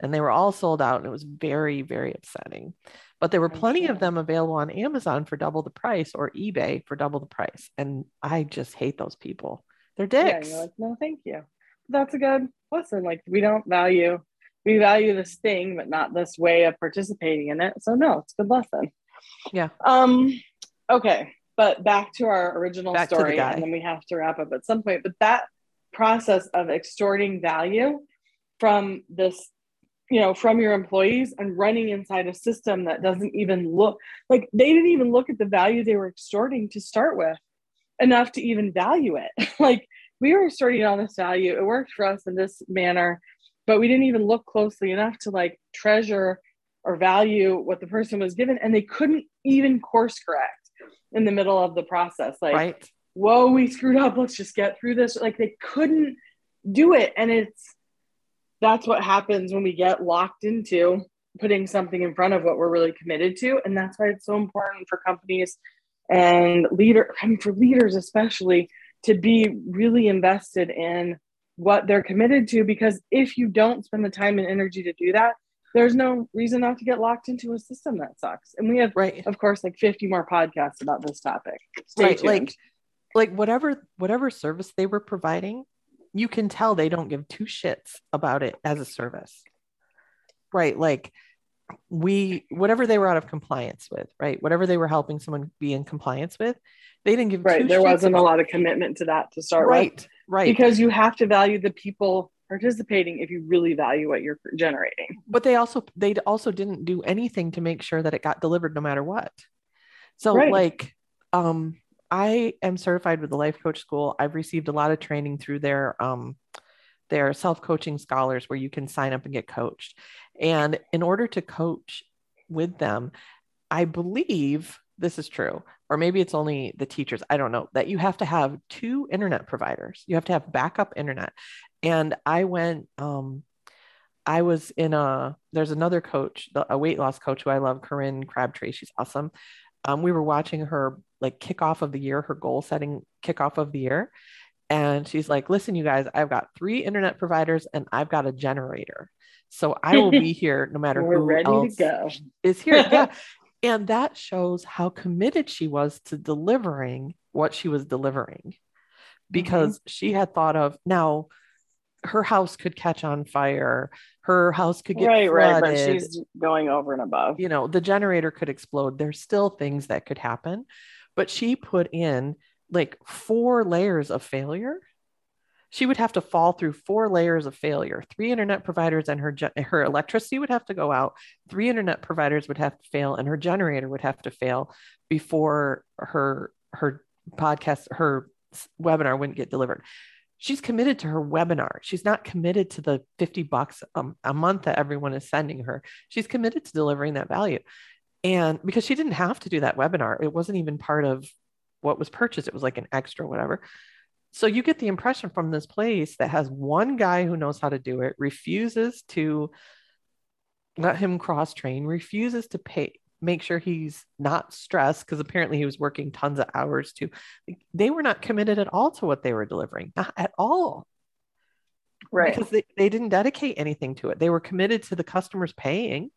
and they were all sold out. And it was very, very upsetting. But there were plenty of them available on Amazon for double the price or eBay for double the price. And I just hate those people. They're dicks. Yeah, you're like, no, thank you. That's a good lesson. Like, we value this thing, but not this way of participating in it. So no, it's a good lesson. Yeah. Okay. But back to our original story, and then we have to wrap up at some point, but that process of extorting value from this, you know, from your employees and running inside a system that doesn't even look like they didn't even look at the value they were extorting to start with enough to even value it. Like, we were extorting all this value. It worked for us in this manner, but we didn't even look closely enough to like treasure or value what the person was given. And they couldn't even course correct in the middle of the process. Like, right. Whoa, we screwed up. Let's just get through this. Like, they couldn't do it. And that's what happens when we get locked into putting something in front of what we're really committed to. And that's why it's so important for companies and for leaders, especially, to be really invested in what they're committed to, because if you don't spend the time and energy to do that, there's no reason not to get locked into a system that sucks. And we have, of course, like 50 more podcasts about this topic. Stay tuned. Like whatever service they were providing, you can tell they don't give two shits about it as a service, right? Like whatever they were out of compliance with, right? Whatever they were helping someone be in compliance with, they didn't give two shits. There wasn't a lot of commitment to that to start with. Right. Because you have to value the people participating if you really value what you're generating. But they also didn't do anything to make sure that it got delivered no matter what. So I am certified with the Life Coach School. I've received a lot of training through their self-coaching scholars where you can sign up and get coached. And in order to coach with them, I believe this is true, or maybe it's only the teachers, I don't know, that you have to have two internet providers. You have to have backup internet. And I went, there's another coach, a weight loss coach who I love, Corinne Crabtree. She's awesome. We were watching her like kickoff of the year, her goal setting kickoff of the year. And she's like, listen, you guys, I've got three internet providers and I've got a generator. So I will be here no matter who else is here. Yeah. And that shows how committed she was to delivering what she was delivering, because she had thought of now her house could catch on fire. Her house could get flooded. But she's going over and above, you know, the generator could explode. There's still things that could happen, but she put in like 4 layers of failure. She would have to fall through 4 layers of failure. 3 internet providers and her electricity would have to go out. 3 internet providers would have to fail and her generator would have to fail before her podcast, her webinar wouldn't get delivered. She's committed to her webinar. She's not committed to the $50 a month that everyone is sending her. She's committed to delivering that value. And because she didn't have to do that webinar, it wasn't even part of what was purchased. It was like an extra, whatever. So you get the impression from this place that has one guy who knows how to do it, refuses to let him cross train, refuses to make sure he's not stressed, because apparently he was working tons of hours too. They were not committed at all to what they were delivering, not at all. Right. Because they didn't dedicate anything to it. They were committed to the customers paying,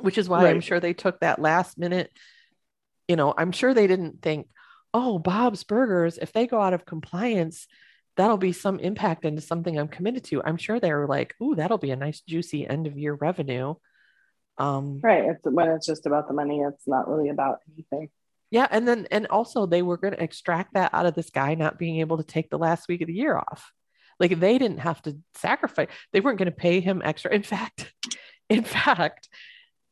which is why I'm sure they took that last minute. You know, I'm sure they didn't think, oh, Bob's Burgers, if they go out of compliance, that'll be some impact into something I'm committed to. I'm sure they were like, ooh, that'll be a nice juicy end of year revenue. When it's just about the money, it's not really about anything. Yeah. And also they were going to extract that out of this guy not being able to take the last week of the year off. Like, they didn't have to sacrifice. They weren't going to pay him extra. In fact,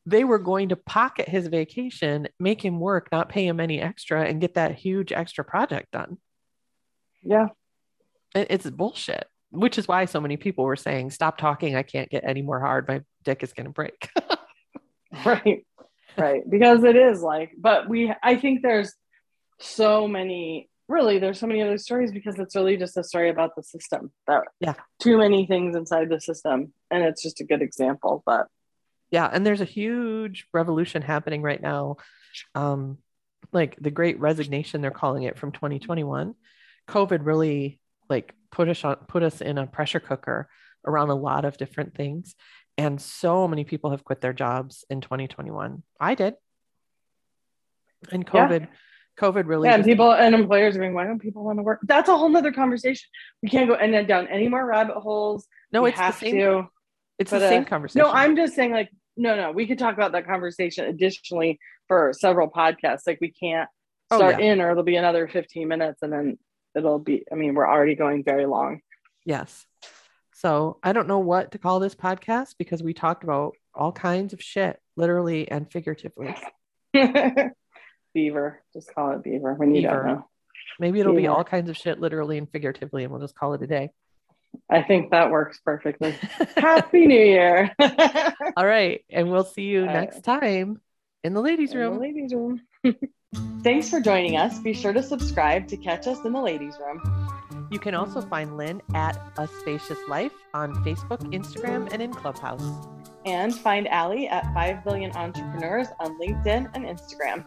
they were going to pocket his vacation, make him work, not pay him any extra, and get that huge extra project done. Yeah. It's bullshit, which is why so many people were saying, stop talking. I can't get any more hard. My dick is going to break. Right. Because it is like, I think there's so many really there's so many other stories, because it's really just a story about the system, that too many things inside the system. And it's just a good example, but yeah. And there's a huge revolution happening right now. Like the Great Resignation, they're calling it, from 2021. COVID really like put us in a pressure cooker around a lot of different things. And so many people have quit their jobs in 2021. I did. And COVID really. Yeah, people and employers are going, why don't people want to work? That's a whole nother conversation. We can't go and down any more rabbit holes. No, we it's the same conversation. No, I'm just saying, like, no, we could talk about that conversation additionally for several podcasts. Like, we can't start in, or it'll be another 15 minutes and then it'll be, I mean, we're already going very long. Yes. So I don't know what to call this podcast, because we talked about all kinds of shit, literally and figuratively. Beaver. Just call it Beaver when you don't know. Maybe it'll be all kinds of shit, literally and figuratively, and we'll just call it a day. I think that works perfectly. Happy New Year. All right. And we'll see you next time in the ladies' room. Thanks for joining us. Be sure to subscribe to catch us in the ladies' room. You can also find Lynn at A Spacious Life on Facebook, Instagram, and in Clubhouse. And find Allie at 5 Billion Entrepreneurs on LinkedIn and Instagram.